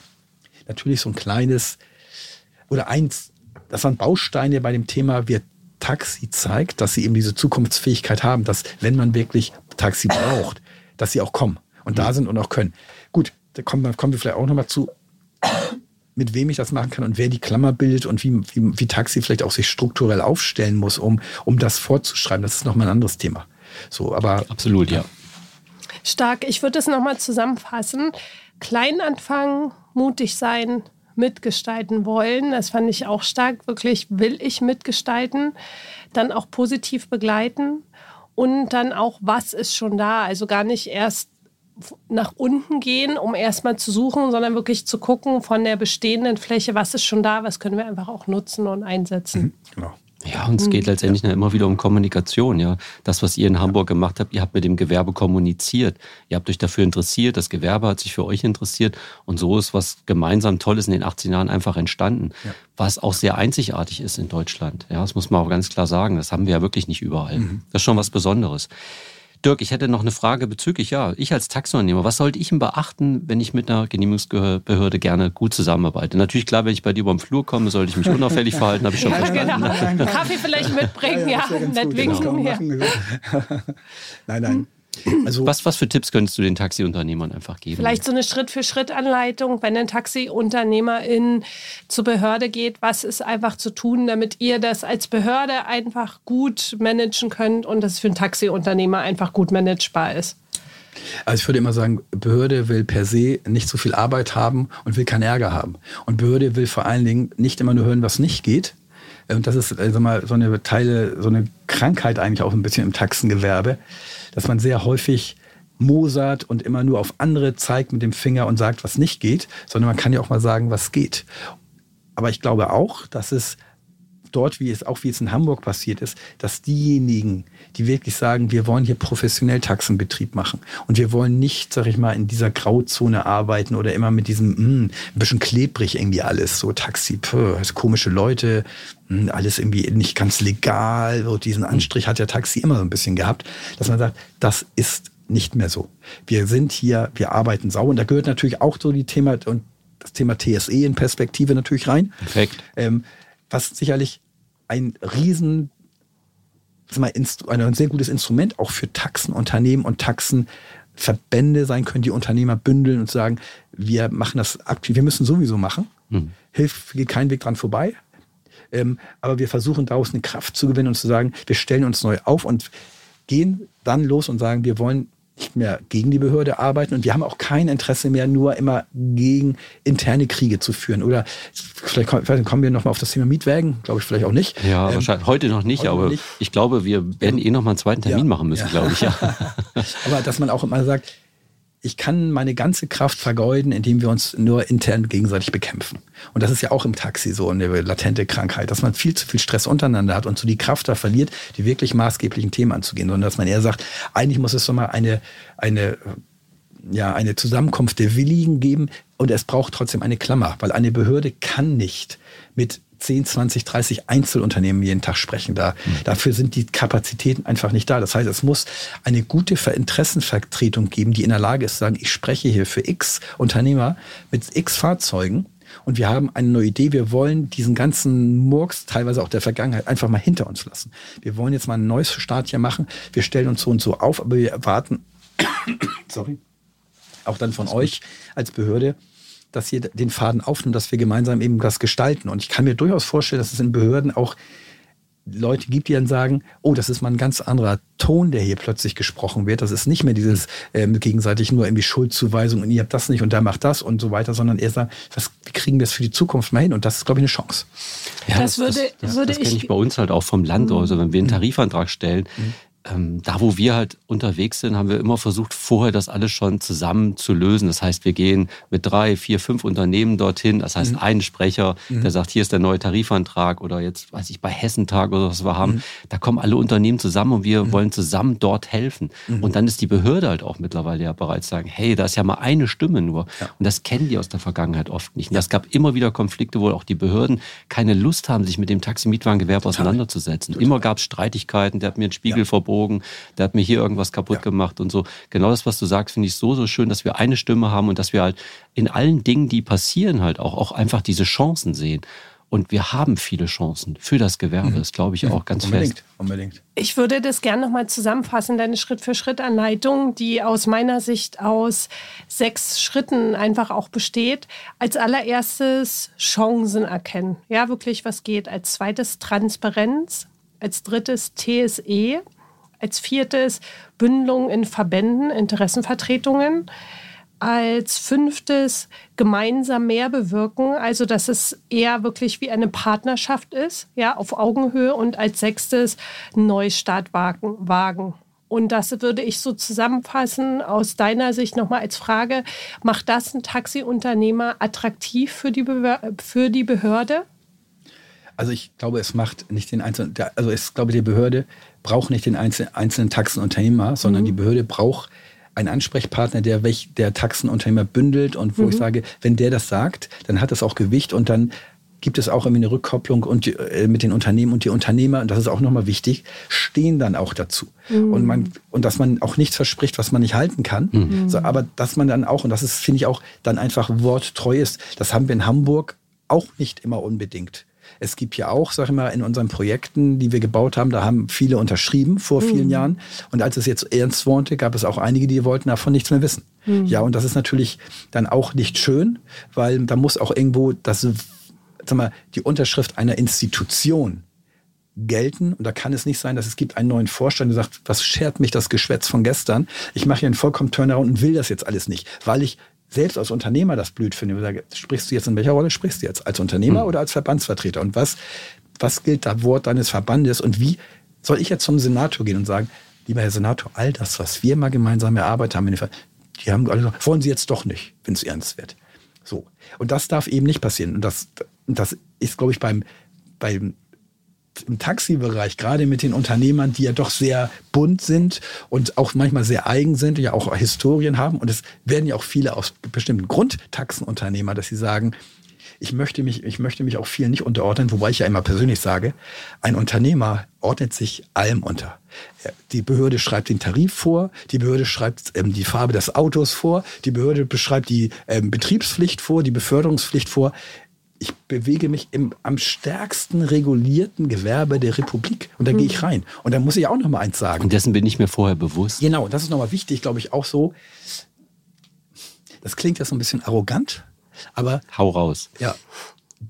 natürlich so ein kleines oder eins, das waren Bausteine bei dem Thema, wir Taxi zeigt, dass sie eben diese Zukunftsfähigkeit haben, dass, wenn man wirklich Taxi braucht, dass sie auch kommen und mhm. da sind und auch können. Gut, da kommen, kommen wir vielleicht auch nochmal zu, mit wem ich das machen kann und wer die Klammer bildet und wie, wie, wie Taxi vielleicht auch sich strukturell aufstellen muss, um, um das vorzuschreiben. Das ist nochmal ein anderes Thema. So, aber absolut, ja. Stark. Ich würde das nochmal zusammenfassen. Klein anfangen, mutig sein, mitgestalten wollen. Das fand ich auch stark. Wirklich will ich mitgestalten. Dann auch positiv begleiten. Und dann auch, was ist schon da? Also gar nicht erst nach unten gehen, um erstmal zu suchen, sondern wirklich zu gucken von der bestehenden Fläche, was ist schon da, was können wir einfach auch nutzen und einsetzen. Mhm, genau. Ja, und es geht letztendlich ja. immer wieder um Kommunikation. Ja, das, was ihr in Hamburg gemacht habt, ihr habt mit dem Gewerbe kommuniziert. Ihr habt euch dafür interessiert, das Gewerbe hat sich für euch interessiert. Und so ist was gemeinsam Tolles in den achtzehn Jahren einfach entstanden, ja. was auch sehr einzigartig ist in Deutschland. Ja, das muss man auch ganz klar sagen. Das haben wir ja wirklich nicht überall. Mhm. Das ist schon was Besonderes. Dirk, ich hätte noch eine Frage bezüglich, ja, ich als Taxiunternehmer, was sollte ich denn beachten, wenn ich mit einer Genehmigungsbehörde gerne gut zusammenarbeite? Natürlich, klar, wenn ich bei dir über den Flur komme, sollte ich mich unauffällig verhalten, habe ich schon ja, verstanden. Genau. Kaffee vielleicht mitbringen, ja, ja, ja nett winken. Genau. Ja. Nein, nein. Also, was, was für Tipps könntest du den Taxiunternehmern einfach geben? Vielleicht so eine Schritt-für-Schritt-Anleitung, wenn ein Taxiunternehmerin zur Behörde geht, was ist einfach zu tun, damit ihr das als Behörde einfach gut managen könnt und das für einen Taxiunternehmer einfach gut managebar ist? Also ich würde immer sagen, Behörde will per se nicht so viel Arbeit haben und will keinen Ärger haben. Und Behörde will vor allen Dingen nicht immer nur hören, was nicht geht. Und das ist, sag mal, so eine Teile, so eine Krankheit eigentlich auch ein bisschen im Taxengewerbe, dass man sehr häufig mosert und immer nur auf andere zeigt mit dem Finger und sagt, was nicht geht, sondern man kann ja auch mal sagen, was geht. Aber ich glaube auch, dass es dort, wie es auch wie es in Hamburg passiert ist, dass diejenigen, die wirklich sagen, wir wollen hier professionell Taxenbetrieb machen und wir wollen nicht, sag ich mal, in dieser Grauzone arbeiten oder immer mit diesem, mh, ein bisschen klebrig irgendwie alles, so Taxi, pö, komische Leute, mh, alles irgendwie nicht ganz legal, so diesen Anstrich hat ja Taxi immer so ein bisschen gehabt, dass man sagt, das ist nicht mehr so. Wir sind hier, wir arbeiten sauber und da gehört natürlich auch so die Thema, und das Thema T S E in Perspektive natürlich rein. Perfekt. Ähm, was sicherlich ein riesen, ein sehr gutes Instrument auch für Taxenunternehmen und Taxen, Verbände sein können, die Unternehmer bündeln und sagen, wir machen das aktiv, wir müssen sowieso machen. Mhm. Hilft, geht kein Weg dran vorbei. Ähm, aber wir versuchen daraus eine Kraft zu gewinnen und zu sagen, wir stellen uns neu auf und gehen dann los und sagen, wir wollen nicht mehr gegen die Behörde arbeiten und wir haben auch kein Interesse mehr, nur immer gegen interne Kriege zu führen. Oder vielleicht kommen wir nochmal auf das Thema Mietwagen, glaube ich vielleicht auch nicht. Ja, ähm, wahrscheinlich heute noch nicht, heute aber noch nicht. Ich glaube, wir werden eh nochmal einen zweiten Termin ja. machen müssen, ja. glaube ich. Ja. Aber dass man auch immer sagt, ich kann meine ganze Kraft vergeuden, indem wir uns nur intern gegenseitig bekämpfen. Und das ist ja auch im Taxi so eine latente Krankheit, dass man viel zu viel Stress untereinander hat und so die Kraft da verliert, die wirklich maßgeblichen Themen anzugehen, sondern dass man eher sagt, eigentlich muss es doch mal eine, eine, ja, eine Zusammenkunft der Willigen geben und es braucht trotzdem eine Klammer, weil eine Behörde kann nicht mit zehn, zwanzig, dreißig Einzelunternehmen jeden Tag sprechen. Da, mhm. Dafür sind die Kapazitäten einfach nicht da. Das heißt, es muss eine gute Interessenvertretung geben, die in der Lage ist zu sagen, ich spreche hier für x Unternehmer mit x Fahrzeugen und wir haben eine neue Idee. Wir wollen diesen ganzen Murks, teilweise auch der Vergangenheit, einfach mal hinter uns lassen. Wir wollen jetzt mal ein neues Start hier machen. Wir stellen uns so und so auf, aber wir erwarten sorry, auch dann von euch als Behörde, dass ihr den Faden aufnimmt, dass wir gemeinsam eben das gestalten. Und ich kann mir durchaus vorstellen, dass es in Behörden auch Leute gibt, die dann sagen, oh, das ist mal ein ganz anderer Ton, der hier plötzlich gesprochen wird. Das ist nicht mehr dieses ähm, gegenseitig nur irgendwie Schuldzuweisung und ihr habt das nicht und da macht das und so weiter, sondern eher sagen, was, wir kriegen das für die Zukunft mal hin und das ist, glaube ich, eine Chance. Ja, das, das würde, das, würde das, das kenne ich bei uns halt auch vom Land aus. Also wenn wir einen Tarifantrag stellen, mhm. da, wo wir halt unterwegs sind, haben wir immer versucht, vorher das alles schon zusammen zu lösen. Das heißt, wir gehen mit drei, vier, fünf Unternehmen dorthin. Das heißt, mhm. ein Sprecher, mhm. der sagt, hier ist der neue Tarifantrag oder jetzt, weiß ich, bei Hessentag oder was wir haben. Mhm. Da kommen alle Unternehmen zusammen und wir mhm. wollen zusammen dort helfen. Mhm. Und dann ist die Behörde halt auch mittlerweile ja bereits sagen, hey, da ist ja mal eine Stimme nur. Ja. Und das kennen die aus der Vergangenheit oft nicht. Und das gab immer wieder Konflikte, wo auch die Behörden keine Lust haben, sich mit dem Taxi-Mietwagengewerbe auseinanderzusetzen. Total. Immer gab es Streitigkeiten, der hat mir einen Spiegel ja. verboten. Der hat mir hier irgendwas kaputt ja. gemacht und so. Genau das, was du sagst, finde ich so, so schön, dass wir eine Stimme haben und dass wir halt in allen Dingen, die passieren, halt auch, auch einfach diese Chancen sehen. Und wir haben viele Chancen für das Gewerbe. Mhm. Das glaube ich ja, auch ganz unbedingt, fest. Unbedingt. Ich würde das gerne nochmal zusammenfassen, deine Schritt-für-Schritt-Anleitung, die aus meiner Sicht aus sechs Schritten einfach auch besteht. Als allererstes Chancen erkennen. Ja, wirklich, was geht. Als zweites Transparenz. Als drittes T S E. Als viertes Bündelung in Verbänden, Interessenvertretungen. Als fünftes gemeinsam mehr bewirken, also dass es eher wirklich wie eine Partnerschaft ist, ja, auf Augenhöhe. Und als sechstes Neustart wagen. Und das würde ich so zusammenfassen aus deiner Sicht nochmal als Frage. Macht das ein Taxiunternehmer attraktiv für die, Be- für die Behörde? Also ich glaube, es macht nicht den einzelnen, also ich glaube, die Behörde braucht nicht den einzelnen Taxenunternehmer, sondern mhm. die Behörde braucht einen Ansprechpartner, der, welch, der Taxenunternehmer bündelt und wo mhm. ich sage, wenn der das sagt, dann hat das auch Gewicht und dann gibt es auch irgendwie eine Rückkopplung und, äh, mit den Unternehmen und die Unternehmer, und das ist auch nochmal wichtig, stehen dann auch dazu. Mhm. Und, man, und dass man auch nichts verspricht, was man nicht halten kann, mhm. so, aber dass man dann auch, und das ist, finde ich auch, dann einfach worttreu ist. Das haben wir in Hamburg auch nicht immer unbedingt. Es gibt ja auch, sag ich mal, in unseren Projekten, die wir gebaut haben, da haben viele unterschrieben vor mhm. vielen Jahren. Und als es jetzt ernst wurde, gab es auch einige, die wollten davon nichts mehr wissen. Mhm. Ja, und das ist natürlich dann auch nicht schön, weil da muss auch irgendwo das, sag mal, die Unterschrift einer Institution gelten. Und da kann es nicht sein, dass es gibt einen neuen Vorstand, der sagt, was schert mich das Geschwätz von gestern? Ich mache hier einen vollkommen Turnaround und will das jetzt alles nicht, weil ich selbst als Unternehmer das blöd finde. Ich sage, sprichst du jetzt in welcher Rolle sprichst du jetzt? Als Unternehmer mhm. oder als Verbandsvertreter? Und was, was gilt das Wort deines Verbandes? Und wie soll ich jetzt zum Senator gehen und sagen, lieber Herr Senator, all das, was wir mal gemeinsam erarbeitet haben, die haben alle gesagt, wollen Sie jetzt doch nicht, wenn es ernst wird. So. Und das darf eben nicht passieren. Und das, das ist, glaube ich, beim, beim im Taxibereich, gerade mit den Unternehmern, die ja doch sehr bunt sind und auch manchmal sehr eigen sind, ja auch Historien haben. Und es werden ja auch viele aus bestimmten Grundtaxenunternehmer, dass sie sagen, ich möchte mich, ich möchte mich auch vielen nicht unterordnen, wobei ich ja immer persönlich sage, ein Unternehmer ordnet sich allem unter. Die Behörde schreibt den Tarif vor, die Behörde schreibt ähm, die Farbe des Autos vor, die Behörde beschreibt die ähm, Betriebspflicht vor, die Beförderungspflicht vor. ich bewege mich im am stärksten regulierten Gewerbe der Republik. Und da mhm. gehe ich rein. Und da muss ich auch noch mal eins sagen. Und dessen bin ich mir vorher bewusst. Genau, das ist nochmal wichtig, glaube ich, auch so. Das klingt ja so ein bisschen arrogant, aber... Hau raus. Ja,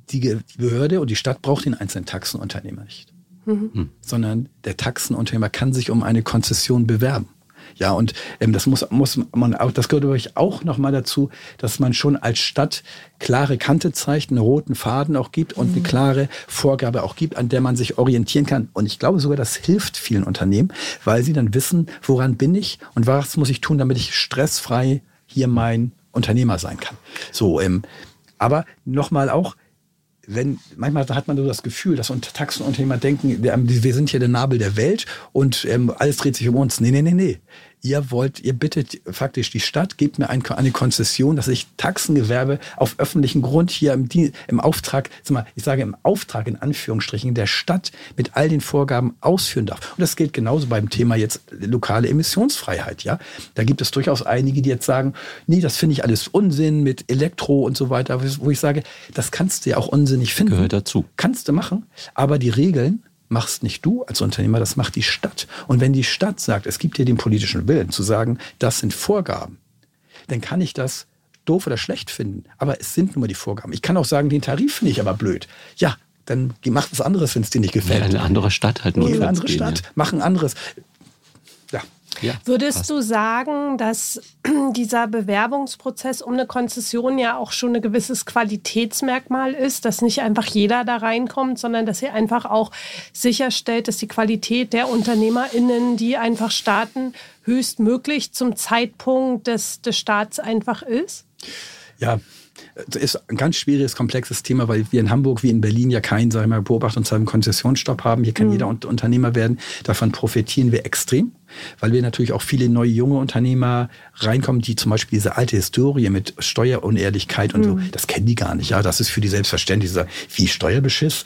die, die Behörde und die Stadt braucht den einzelnen Taxenunternehmer nicht. Mhm. Sondern der Taxenunternehmer kann sich um eine Konzession bewerben. Ja, und ähm, das muss, muss man auch, das gehört euch auch nochmal dazu, dass man schon als Stadt klare Kante zeigt, einen roten Faden auch gibt und mhm. eine klare Vorgabe auch gibt, an der man sich orientieren kann. Und ich glaube sogar, das hilft vielen Unternehmen, weil sie dann wissen, woran bin ich und was muss ich tun, damit ich stressfrei hier mein Unternehmer sein kann. So, ähm, aber nochmal auch, wenn, manchmal hat man so das Gefühl, dass Taxenunternehmer denken, wir sind hier der Nabel der Welt und ähm, alles dreht sich um uns. Nee, nee, nee, nee. Ihr wollt, ihr bittet faktisch die Stadt, gebt mir ein, eine Konzession, dass ich Taxengewerbe auf öffentlichem Grund hier im, im Auftrag, ich sage im Auftrag in Anführungsstrichen, der Stadt mit all den Vorgaben ausführen darf. Und das gilt genauso beim Thema jetzt lokale Emissionsfreiheit. Ja? Da gibt es durchaus einige, die jetzt sagen, nee, das finde ich alles Unsinn mit Elektro und so weiter, wo ich sage, das kannst du ja auch unsinnig finden. Gehört dazu. Kannst du machen, aber die Regeln machst nicht du als Unternehmer, das macht die Stadt. Und wenn die Stadt sagt, es gibt hier den politischen Willen zu sagen, das sind Vorgaben, dann kann ich das doof oder schlecht finden. Aber es sind nur mal die Vorgaben. Ich kann auch sagen, den Tarif finde ich aber blöd. Ja, dann macht was anderes, wenn es dir nicht gefällt. Ja, eine andere Stadt halt nur. Eine andere gehen, Stadt, ja. Machen anderes. Ja. Ja, würdest passt. Du sagen, dass dieser Bewerbungsprozess um eine Konzession ja auch schon ein gewisses Qualitätsmerkmal ist, dass nicht einfach jeder da reinkommt, sondern dass ihr einfach auch sicherstellt, dass die Qualität der UnternehmerInnen, die einfach starten, höchstmöglich zum Zeitpunkt des, des Starts einfach ist? Ja, das ist ein ganz schwieriges, komplexes Thema, weil wir in Hamburg wie in Berlin ja keinen, sag ich mal, Beobacht- und Koncessionsstopp haben. Hier kann mhm. jeder Unternehmer werden. Davon profitieren wir extrem, weil wir natürlich auch viele neue, junge Unternehmer reinkommen, die zum Beispiel diese alte Historie mit Steuerunehrlichkeit und mhm. so, das kennen die gar nicht. Ja, das ist für die selbstverständlich. Dieser, wie Steuerbeschiss?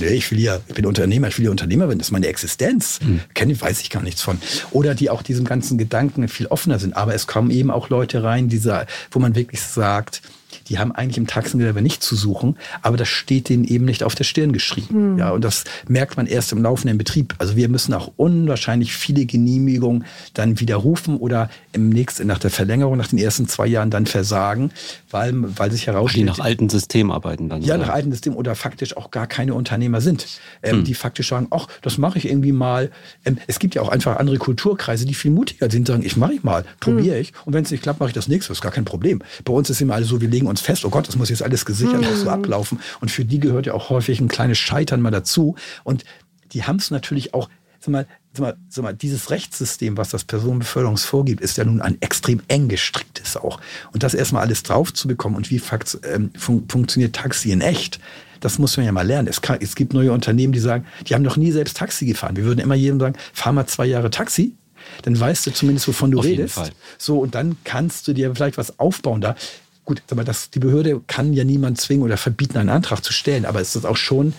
Nee, ich will ja, ich bin Unternehmer, ich will ja Unternehmer werden, das ist meine Existenz. Mhm. Kenne, weiß ich gar nichts von. Oder die auch diesem ganzen Gedanken viel offener sind. Aber es kommen eben auch Leute rein, dieser, wo man wirklich sagt, die haben eigentlich im Taxengewerbe nicht zu suchen, aber das steht denen eben nicht auf der Stirn geschrieben. Mhm. Ja, und das merkt man erst im laufenden Betrieb. Also wir müssen auch unwahrscheinlich viele Genehmigungen dann widerrufen oder im nächsten, nach der Verlängerung, nach den ersten zwei Jahren dann versagen, weil, weil sich herausstellt... Die nach alten Systemen arbeiten dann. Ja, oder? Nach alten Systemen oder faktisch auch gar keine Unternehmer sind. Ähm, mhm. Die faktisch sagen, ach, das mache ich irgendwie mal. Ähm, es gibt ja auch einfach andere Kulturkreise, die viel mutiger sind, sagen, ich mache ich mal, probiere mhm. ich. Und wenn es nicht klappt, mache ich das nächste. Das ist gar kein Problem. Bei uns ist immer alles so, wir legen uns fest, oh Gott, das muss jetzt alles gesichert auch so ablaufen. Und für die gehört ja auch häufig ein kleines Scheitern mal dazu. Und die haben es natürlich auch, sag mal, sag mal, sag mal, dieses Rechtssystem, was das Personenbeförderungs vorgibt, ist ja nun ein extrem eng gestricktes auch. Und das erstmal alles drauf zu bekommen und wie fakt, ähm, fun- funktioniert Taxi in echt, das muss man ja mal lernen. Es, kann, es gibt neue Unternehmen, die sagen, die haben noch nie selbst Taxi gefahren. Wir würden immer jedem sagen, fahr mal zwei Jahre Taxi. Dann weißt du zumindest, wovon du Auf redest. Jeden Fall. So, und dann kannst du dir vielleicht was aufbauen da. Gut, aber das, die Behörde kann ja niemand zwingen oder verbieten, einen Antrag zu stellen. Aber es ist auch schon,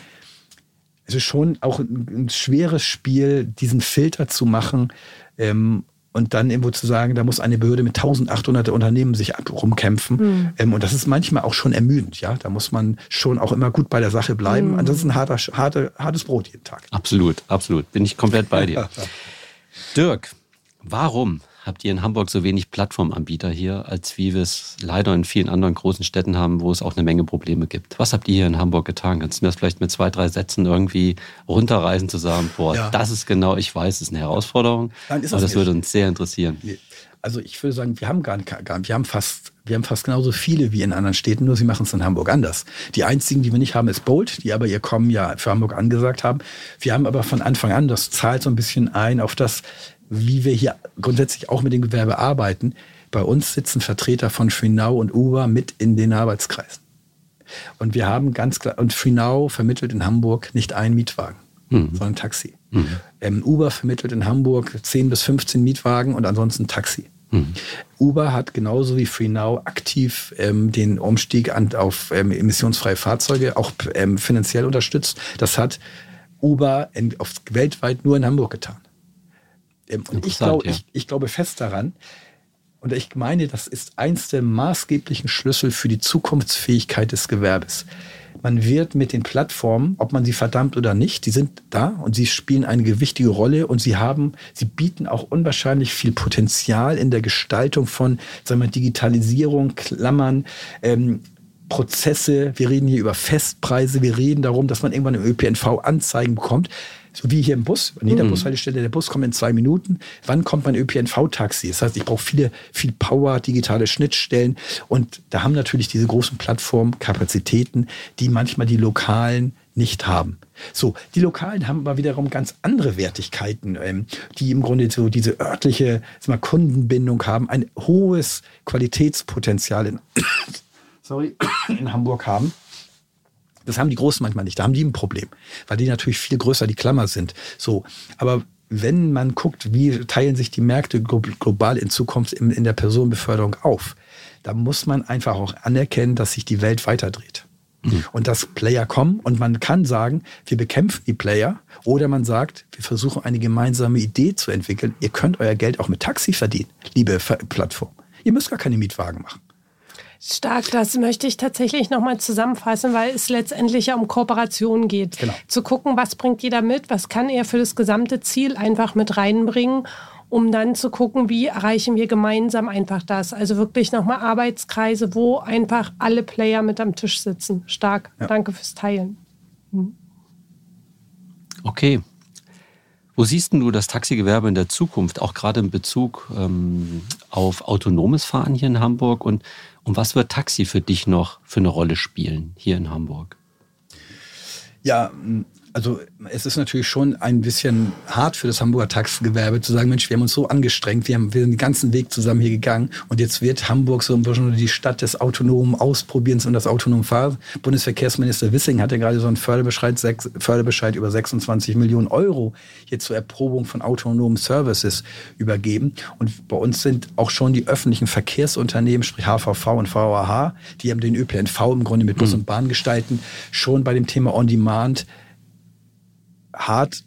es ist schon auch ein, ein schweres Spiel, diesen Filter zu machen ähm, und dann irgendwo zu sagen, da muss eine Behörde mit eintausendachthundert Unternehmen sich rumkämpfen. Mhm. Ähm, und das ist manchmal auch schon ermüdend. Ja, da muss man schon auch immer gut bei der Sache bleiben. Mhm. Das ist ein harter, harter, hartes Brot jeden Tag. Absolut, absolut. Bin ich komplett bei dir. Dirk, warum habt ihr in Hamburg so wenig Plattformanbieter hier, als wie wir es leider in vielen anderen großen Städten haben, wo es auch eine Menge Probleme gibt? Was habt ihr hier in Hamburg getan? Kannst du mir das vielleicht mit zwei, drei Sätzen irgendwie runterreißen, zu sagen, boah, ja. das ist genau, ich weiß, das ist eine Herausforderung. Nein, ist das aber das nicht. Würde uns sehr interessieren. Nee. Also ich würde sagen, wir haben gar nicht, gar, wir haben fast, wir haben fast genauso viele wie in anderen Städten, nur sie machen es in Hamburg anders. Die einzigen, die wir nicht haben, ist Bolt, die aber ihr Kommen ja für Hamburg angesagt haben. Wir haben aber von Anfang an, das zahlt so ein bisschen ein auf das, wie wir hier grundsätzlich auch mit dem Gewerbe arbeiten. Bei uns sitzen Vertreter von FreeNow und Uber mit in den Arbeitskreisen. Und wir haben ganz klar, und FreeNow vermittelt in Hamburg nicht einen Mietwagen, mhm. sondern Taxi. Mhm. Ähm, Uber vermittelt in Hamburg zehn bis fünfzehn Mietwagen und ansonsten Taxi. Mhm. Uber hat genauso wie FreeNow aktiv ähm, den Umstieg an, auf ähm, emissionsfreie Fahrzeuge auch ähm, finanziell unterstützt. Das hat Uber in, auf, weltweit nur in Hamburg getan. Und ich, glaub, ja. ich, ich glaube fest daran, und ich meine, das ist eins der maßgeblichen Schlüssel für die Zukunftsfähigkeit des Gewerbes. man wird mit den Plattformen, ob man sie verdammt oder nicht, die sind da und sie spielen eine gewichtige Rolle und sie haben, sie bieten auch unwahrscheinlich viel Potenzial in der Gestaltung von, sagen wir, Digitalisierung, Klammern, ähm, Prozesse. Wir reden hier über Festpreise, wir reden darum, dass man irgendwann im Ö P N V Anzeigen bekommt. So wie hier im Bus, an jeder mm. Bushaltestelle, der Bus kommt in zwei Minuten. Wann kommt mein Ö P N V-Taxi? Das heißt, ich brauche viele, viel Power, digitale Schnittstellen. Und da haben natürlich diese großen Plattformen Kapazitäten, die manchmal die lokalen nicht haben. So, die lokalen haben aber wiederum ganz andere Wertigkeiten, ähm, die im Grunde so diese örtliche mal, Kundenbindung haben, ein hohes Qualitätspotenzial in, sorry, in Hamburg haben. Das haben die Großen manchmal nicht, da haben die ein Problem, weil die natürlich viel größer die Klammer sind. So, aber wenn man guckt, wie teilen sich die Märkte global in Zukunft in, in der Personenbeförderung auf, da muss man einfach auch anerkennen, dass sich die Welt weiterdreht. Mhm. Und dass Player kommen und man kann sagen, wir bekämpfen die Player oder man sagt, wir versuchen eine gemeinsame Idee zu entwickeln. Ihr könnt euer Geld auch mit Taxi verdienen, liebe Plattform. Ihr müsst gar keine Mietwagen machen. Stark, das möchte ich tatsächlich nochmal zusammenfassen, weil es letztendlich ja um Kooperation geht. Genau. Zu gucken, was bringt jeder mit, was kann er für das gesamte Ziel einfach mit reinbringen, um dann zu gucken, wie erreichen wir gemeinsam einfach das. Also wirklich nochmal Arbeitskreise, wo einfach alle Player mit am Tisch sitzen. Stark, ja. Danke fürs Teilen. Hm. Okay. Wo siehst denn du das Taxigewerbe in der Zukunft, auch gerade in Bezug ähm, auf autonomes Fahren hier in Hamburg? Und, und was wird Taxi für dich noch für eine Rolle spielen hier in Hamburg? Ja, also es ist natürlich schon ein bisschen hart für das Hamburger Taxigewerbe zu sagen, Mensch, wir haben uns so angestrengt, wir, haben, wir sind den ganzen Weg zusammen hier gegangen und jetzt wird Hamburg so ein bisschen die Stadt des autonomen Ausprobierens und des autonomen Fahrens. Bundesverkehrsminister Wissing hat ja gerade so einen Förderbescheid, Förderbescheid über sechsundzwanzig Millionen Euro hier zur Erprobung von autonomen Services übergeben. Und bei uns sind auch schon die öffentlichen Verkehrsunternehmen, sprich H V V und V A H, die haben den Ö P N V im Grunde mit Bus und Bahn gestalten, schon bei dem Thema On-Demand hart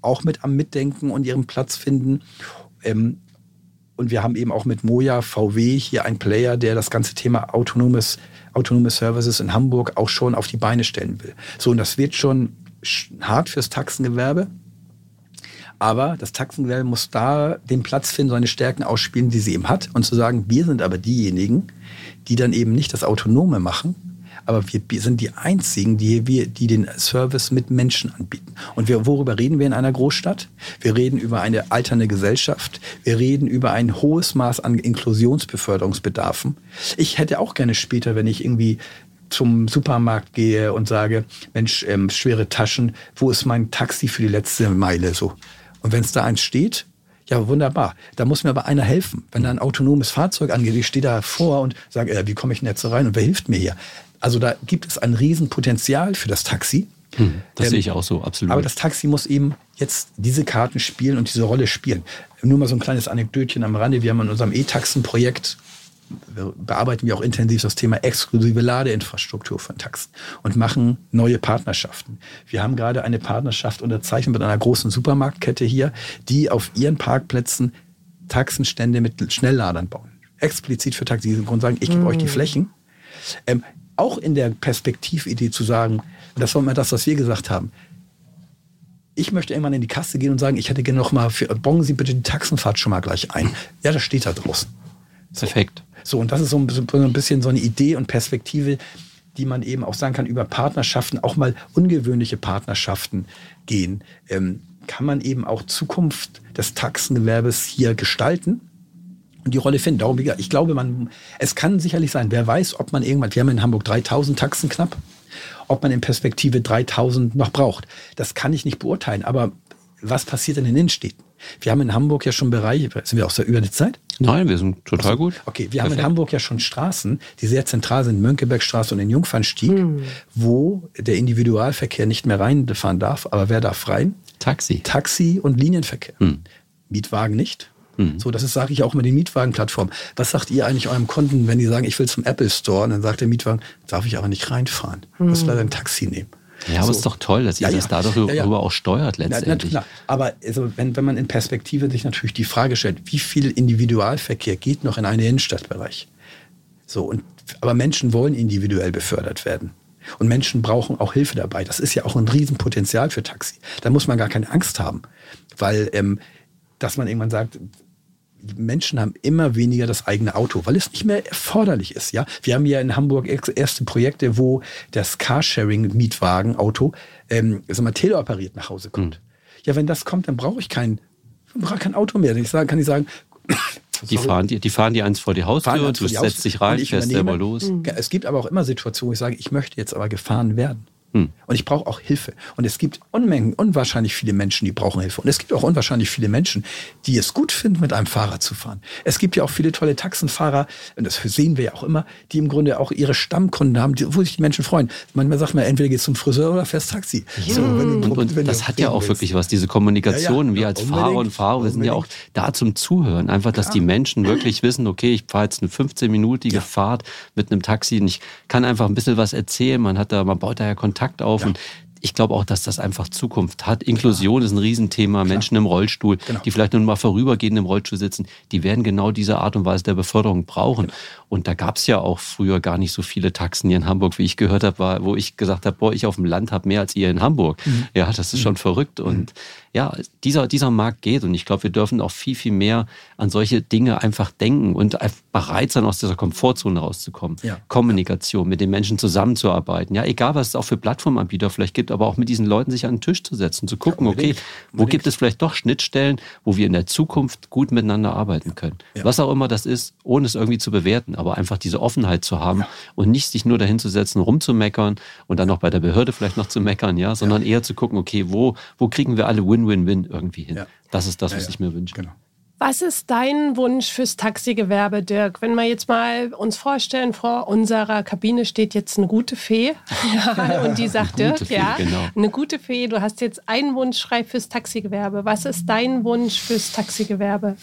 auch mit am Mitdenken und ihren Platz finden. Ähm, und wir haben eben auch mit MOIA, V W hier einen Player, der das ganze Thema autonomes, autonome Services in Hamburg auch schon auf die Beine stellen will. So, und das wird schon hart fürs Taxengewerbe. Aber das Taxengewerbe muss da den Platz finden, seine Stärken ausspielen, die sie eben hat. Und zu sagen, wir sind aber diejenigen, die dann eben nicht das Autonome machen, aber wir sind die Einzigen, die, wir, die den Service mit Menschen anbieten. Und wir, worüber reden wir in einer Großstadt? Wir reden über eine alternde Gesellschaft. Wir reden über ein hohes Maß an Inklusionsbeförderungsbedarfen. Ich hätte auch gerne später, wenn ich irgendwie zum Supermarkt gehe und sage, Mensch, ähm, schwere Taschen, wo ist mein Taxi für die letzte Meile? So. Und wenn es da eins steht, ja, wunderbar. Da muss mir aber einer helfen. Wenn da ein autonomes Fahrzeug angeht, ich stehe da vor und sage, äh, wie komme ich denn jetzt rein und wer hilft mir hier? Also da gibt es ein Riesenpotenzial für das Taxi. Hm, das ähm, sehe ich auch so, absolut. Aber das Taxi muss eben jetzt diese Karten spielen und diese Rolle spielen. Nur mal so ein kleines Anekdötchen am Rande. Wir haben in unserem E-Taxen-Projekt, bearbeiten wir auch intensiv das Thema exklusive Ladeinfrastruktur von Taxen und machen neue Partnerschaften. Wir haben gerade eine Partnerschaft unterzeichnet mit einer großen Supermarktkette hier, die auf ihren Parkplätzen Taxenstände mit Schnellladern bauen. Explizit für Taxi. Im Grunde sagen, ich gebe hm. euch die Flächen. Ähm, Auch in der Perspektividee zu sagen, das war mal das, was wir gesagt haben. Ich möchte irgendwann in die Kasse gehen und sagen, ich hätte gerne noch mal, für, bongen Sie bitte die Taxenfahrt schon mal gleich ein. Ja, das steht da draußen. Perfekt. So, und das ist so ein, so ein bisschen so eine Idee und Perspektive, die man eben auch sagen kann, über Partnerschaften, auch mal ungewöhnliche Partnerschaften gehen. Ähm, kann man eben auch Zukunft des Taxengewerbes hier gestalten? Die Rolle finden. Darum, ich glaube, man, es kann sicherlich sein, wer weiß, ob man irgendwann, wir haben in Hamburg dreitausend Taxen knapp, ob man in Perspektive dreitausend noch braucht. Das kann ich nicht beurteilen, aber was passiert in den Innenstädten? Wir haben in Hamburg ja schon Bereiche, sind wir aus der Übernitzeit? Nein, wir sind total also, gut. Okay, wir Perfekt. haben in Hamburg ja schon Straßen, die sehr zentral sind, Mönckebergstraße und den Jungfernstieg, hm. wo der Individualverkehr nicht mehr reinfahren darf, aber wer darf rein? Taxi. Taxi und Linienverkehr. Hm. Mietwagen nicht. So, das sage ich auch mit den Mietwagenplattformen. Was sagt ihr eigentlich eurem Kunden, wenn die sagen, ich will zum Apple Store? Und dann sagt der Mietwagen, darf ich aber nicht reinfahren. Ich muss leider ein Taxi nehmen. Ja, so. Aber es ist doch toll, dass ja, ihr ja. das dadurch ja, ja. darüber auch steuert letztendlich. Na, na, na. Aber also, wenn, wenn man in Perspektive sich natürlich die Frage stellt, wie viel Individualverkehr geht noch in einen Innenstadtbereich? So, und, aber Menschen wollen individuell befördert werden. Und Menschen brauchen auch Hilfe dabei. Das ist ja auch ein Riesenpotenzial für Taxi. Da muss man gar keine Angst haben, weil ähm, dass man irgendwann sagt, Menschen haben immer weniger das eigene Auto, weil es nicht mehr erforderlich ist. Ja? Wir haben ja in Hamburg erste Projekte, wo das Carsharing-Mietwagen-Auto ähm, also mal teleoperiert nach Hause kommt. Mhm. Ja, wenn das kommt, dann brauche ich kein, brauche kein Auto mehr. Dann kann ich sagen... Die fahren, die, die fahren die eins vor die Haustür, du setzt dich rein, fährst selber los. Es gibt aber auch immer Situationen, wo ich sage, ich möchte jetzt aber gefahren werden. Hm. Und ich brauche auch Hilfe. Und es gibt Unmengen, unwahrscheinlich viele Menschen, die brauchen Hilfe. Und es gibt auch unwahrscheinlich viele Menschen, die es gut finden, mit einem Fahrrad zu fahren. Es gibt ja auch viele tolle Taxenfahrer, und das sehen wir ja auch immer, die im Grunde auch ihre Stammkunden haben, wo sich die Menschen freuen. Manchmal sagt man, entweder gehst du zum Friseur oder fährst Taxi. Ja. So, wenn du, und, und wenn das du hat ja auch willst. wirklich was, diese Kommunikation. Ja, ja. Wir als unbedingt, Fahrer und Fahrer sind unbedingt. ja auch da zum Zuhören. Einfach, dass ja. die Menschen wirklich wissen, okay, ich fahre jetzt eine fünfzehnminütige ja. Fahrt mit einem Taxi und ich kann einfach ein bisschen was erzählen. Man hat da, man baut da ja Kontakt auf. Ja. Und ich glaube auch, dass das einfach Zukunft hat. Inklusion ja. ist ein Riesenthema. Klar. Menschen im Rollstuhl, genau. die vielleicht nur mal vorübergehend im Rollstuhl sitzen, die werden genau diese Art und Weise der Beförderung brauchen. Genau. Und da gab es ja auch früher gar nicht so viele Taxen hier in Hamburg, wie ich gehört habe, war, wo ich gesagt habe, boah, ich auf dem Land habe mehr als ihr in Hamburg. Mhm. Ja, das ist mhm. schon verrückt. Und mhm. ja, dieser, dieser Markt geht. Und ich glaube, wir dürfen auch viel, viel mehr an solche Dinge einfach denken und bereit sein, aus dieser Komfortzone rauszukommen. Ja. Kommunikation, ja. mit den Menschen zusammenzuarbeiten. Ja, egal, was es auch für Plattformanbieter vielleicht gibt, aber auch mit diesen Leuten sich an den Tisch zu setzen, zu gucken, ja, okay, wo gibt es vielleicht doch Schnittstellen, wo wir in der Zukunft gut miteinander arbeiten können. Ja. Was auch immer das ist, ohne es irgendwie zu bewerten, aber einfach diese Offenheit zu haben ja. und nicht sich nur dahin zu setzen, rumzumeckern und dann auch bei der Behörde vielleicht noch zu meckern, ja, sondern ja. eher zu gucken, okay, wo, wo kriegen wir alle Win-Win-Win irgendwie hin. Ja. Das ist das, was ja, ja. ich mir wünsche. Genau. Was ist dein Wunsch fürs Taxigewerbe, Dirk? Wenn wir jetzt mal uns vorstellen, vor unserer Kabine steht jetzt eine gute Fee. Ja, und die sagt, Dirk, Fee, ja, genau. eine gute Fee, du hast jetzt einen Wunschschrei fürs Taxigewerbe. Was ist dein Wunsch fürs Taxigewerbe?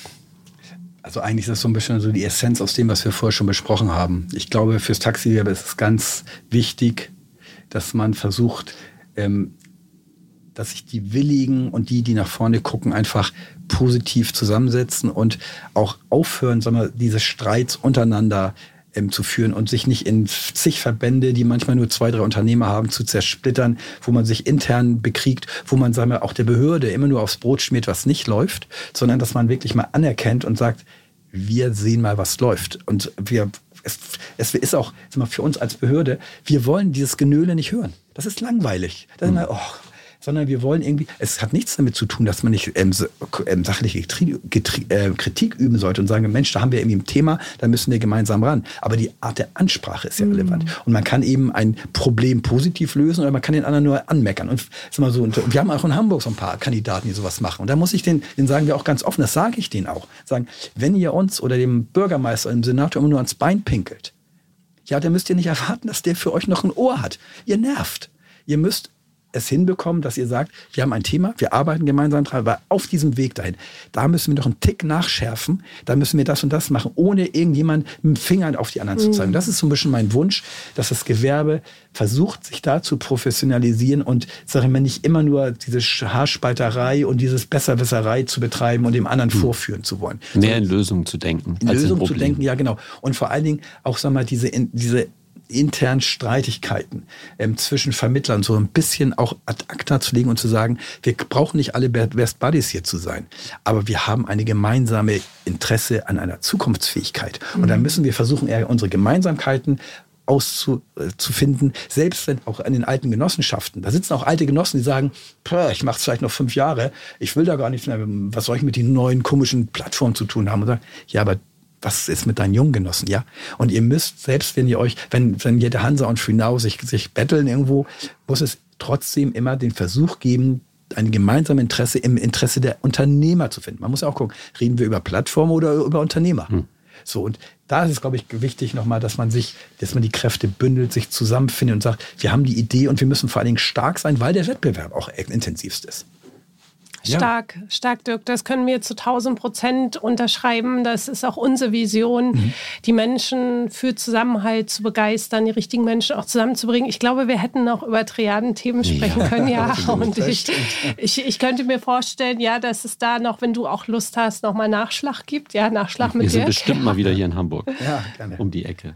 Also eigentlich ist das so ein bisschen so die Essenz aus dem, was wir vorher schon besprochen haben. Ich glaube, fürs Taxigewerbe ist es ganz wichtig, dass man versucht, ähm, dass sich die Willigen und die, die nach vorne gucken, einfach positiv zusammensetzen und auch aufhören, sagen wir, diese Streits untereinander ähm, zu führen und sich nicht in zig Verbände, die manchmal nur zwei, drei Unternehmer haben, zu zersplittern, wo man sich intern bekriegt, wo man, sagen wir, auch der Behörde immer nur aufs Brot schmiert, was nicht läuft, sondern dass man wirklich mal anerkennt und sagt, wir sehen mal, was läuft. Und wir, es, es ist auch, sagen wir, für uns als Behörde, wir wollen dieses Genöle nicht hören. Das ist langweilig. Das mhm. ist mal, oh, sondern wir wollen irgendwie, es hat nichts damit zu tun, dass man nicht ähm, sachliche Getrie, Getrie, äh, Kritik üben sollte und sagen, Mensch, da haben wir irgendwie ein Thema, da müssen wir gemeinsam ran. Aber die Art der Ansprache ist ja relevant. Mm. Und man kann eben ein Problem positiv lösen oder man kann den anderen nur anmeckern. Und, ist immer so, und wir haben auch in Hamburg so ein paar Kandidaten, die sowas machen. Und da muss ich denen, denen sagen wir auch ganz offen, das sage ich denen auch, sagen, wenn ihr uns oder dem Bürgermeister oder dem Senator immer nur ans Bein pinkelt, ja, dann müsst ihr nicht erwarten, dass der für euch noch ein Ohr hat. Ihr nervt. Ihr müsst es hinbekommen, dass ihr sagt, wir haben ein Thema, wir arbeiten gemeinsam dran, aber auf diesem Weg dahin, da müssen wir noch einen Tick nachschärfen, da müssen wir das und das machen, ohne irgendjemand mit dem Finger auf die anderen zu zeigen. Mhm. Das ist so ein bisschen mein Wunsch, dass das Gewerbe versucht, sich da zu professionalisieren und, sage ich mal, nicht immer nur diese Haarspalterei und dieses Besserwisserei zu betreiben und dem anderen mhm. vorführen zu wollen. Mehr in Lösungen zu denken. In Lösungen zu denken, ja genau. Und vor allen Dingen auch, sag mal, diese, diese internen Streitigkeiten ähm, zwischen Vermittlern so ein bisschen auch ad acta zu legen und zu sagen, wir brauchen nicht alle Best Buddies hier zu sein, aber wir haben eine gemeinsame Interesse an einer Zukunftsfähigkeit. Mhm. Und dann müssen wir versuchen, eher unsere Gemeinsamkeiten auszufinden, selbst wenn auch an den alten Genossenschaften. Da sitzen auch alte Genossen, die sagen, ich mache es vielleicht noch fünf Jahre, ich will da gar nichts mehr, was soll ich mit den neuen komischen Plattformen zu tun haben? Und sagen, ja, aber was ist mit deinen jungen Genossen, ja? Und ihr müsst, selbst wenn ihr euch, wenn, wenn Jeta, Hansa und FreeNow sich, sich betteln irgendwo, muss es trotzdem immer den Versuch geben, ein gemeinsames Interesse im Interesse der Unternehmer zu finden. Man muss auch gucken, reden wir über Plattformen oder über Unternehmer? Hm. So, und da ist es, glaube ich, wichtig nochmal, dass man sich, dass man die Kräfte bündelt, sich zusammenfindet und sagt, wir haben die Idee und wir müssen vor allen Dingen stark sein, weil der Wettbewerb auch intensivst ist. Stark, ja. stark, Dirk. Das können wir zu tausend Prozent unterschreiben. Das ist auch unsere Vision, mhm. die Menschen für Zusammenhalt zu begeistern, die richtigen Menschen auch zusammenzubringen. Ich glaube, wir hätten noch über Triaden-Themen sprechen ja. können, ja. Und ich, ich, ich könnte mir vorstellen, ja, dass es da noch, wenn du auch Lust hast, nochmal Nachschlag gibt. Ja, Nachschlag mit dir. Wir sind bestimmt mal wieder hier in Hamburg. Ja, gerne. Um die Ecke.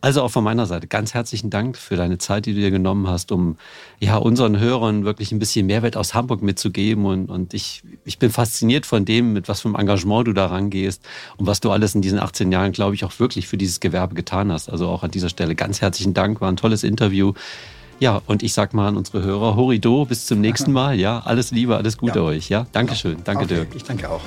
Also auch von meiner Seite ganz herzlichen Dank für deine Zeit, die du dir genommen hast, um ja unseren Hörern wirklich ein bisschen Mehrwert aus Hamburg mitzugeben. Und, und ich, ich bin fasziniert von dem, mit was für einem Engagement du da rangehst und was du alles in diesen achtzehn Jahren, glaube ich, auch wirklich für dieses Gewerbe getan hast. Also auch an dieser Stelle ganz herzlichen Dank, war ein tolles Interview. Ja, und ich sag mal an unsere Hörer, Horido, bis zum nächsten Mal. Ja, alles Liebe, alles Gute ja. euch. Ja, Dankeschön. Danke, okay. Dirk. Ich danke auch.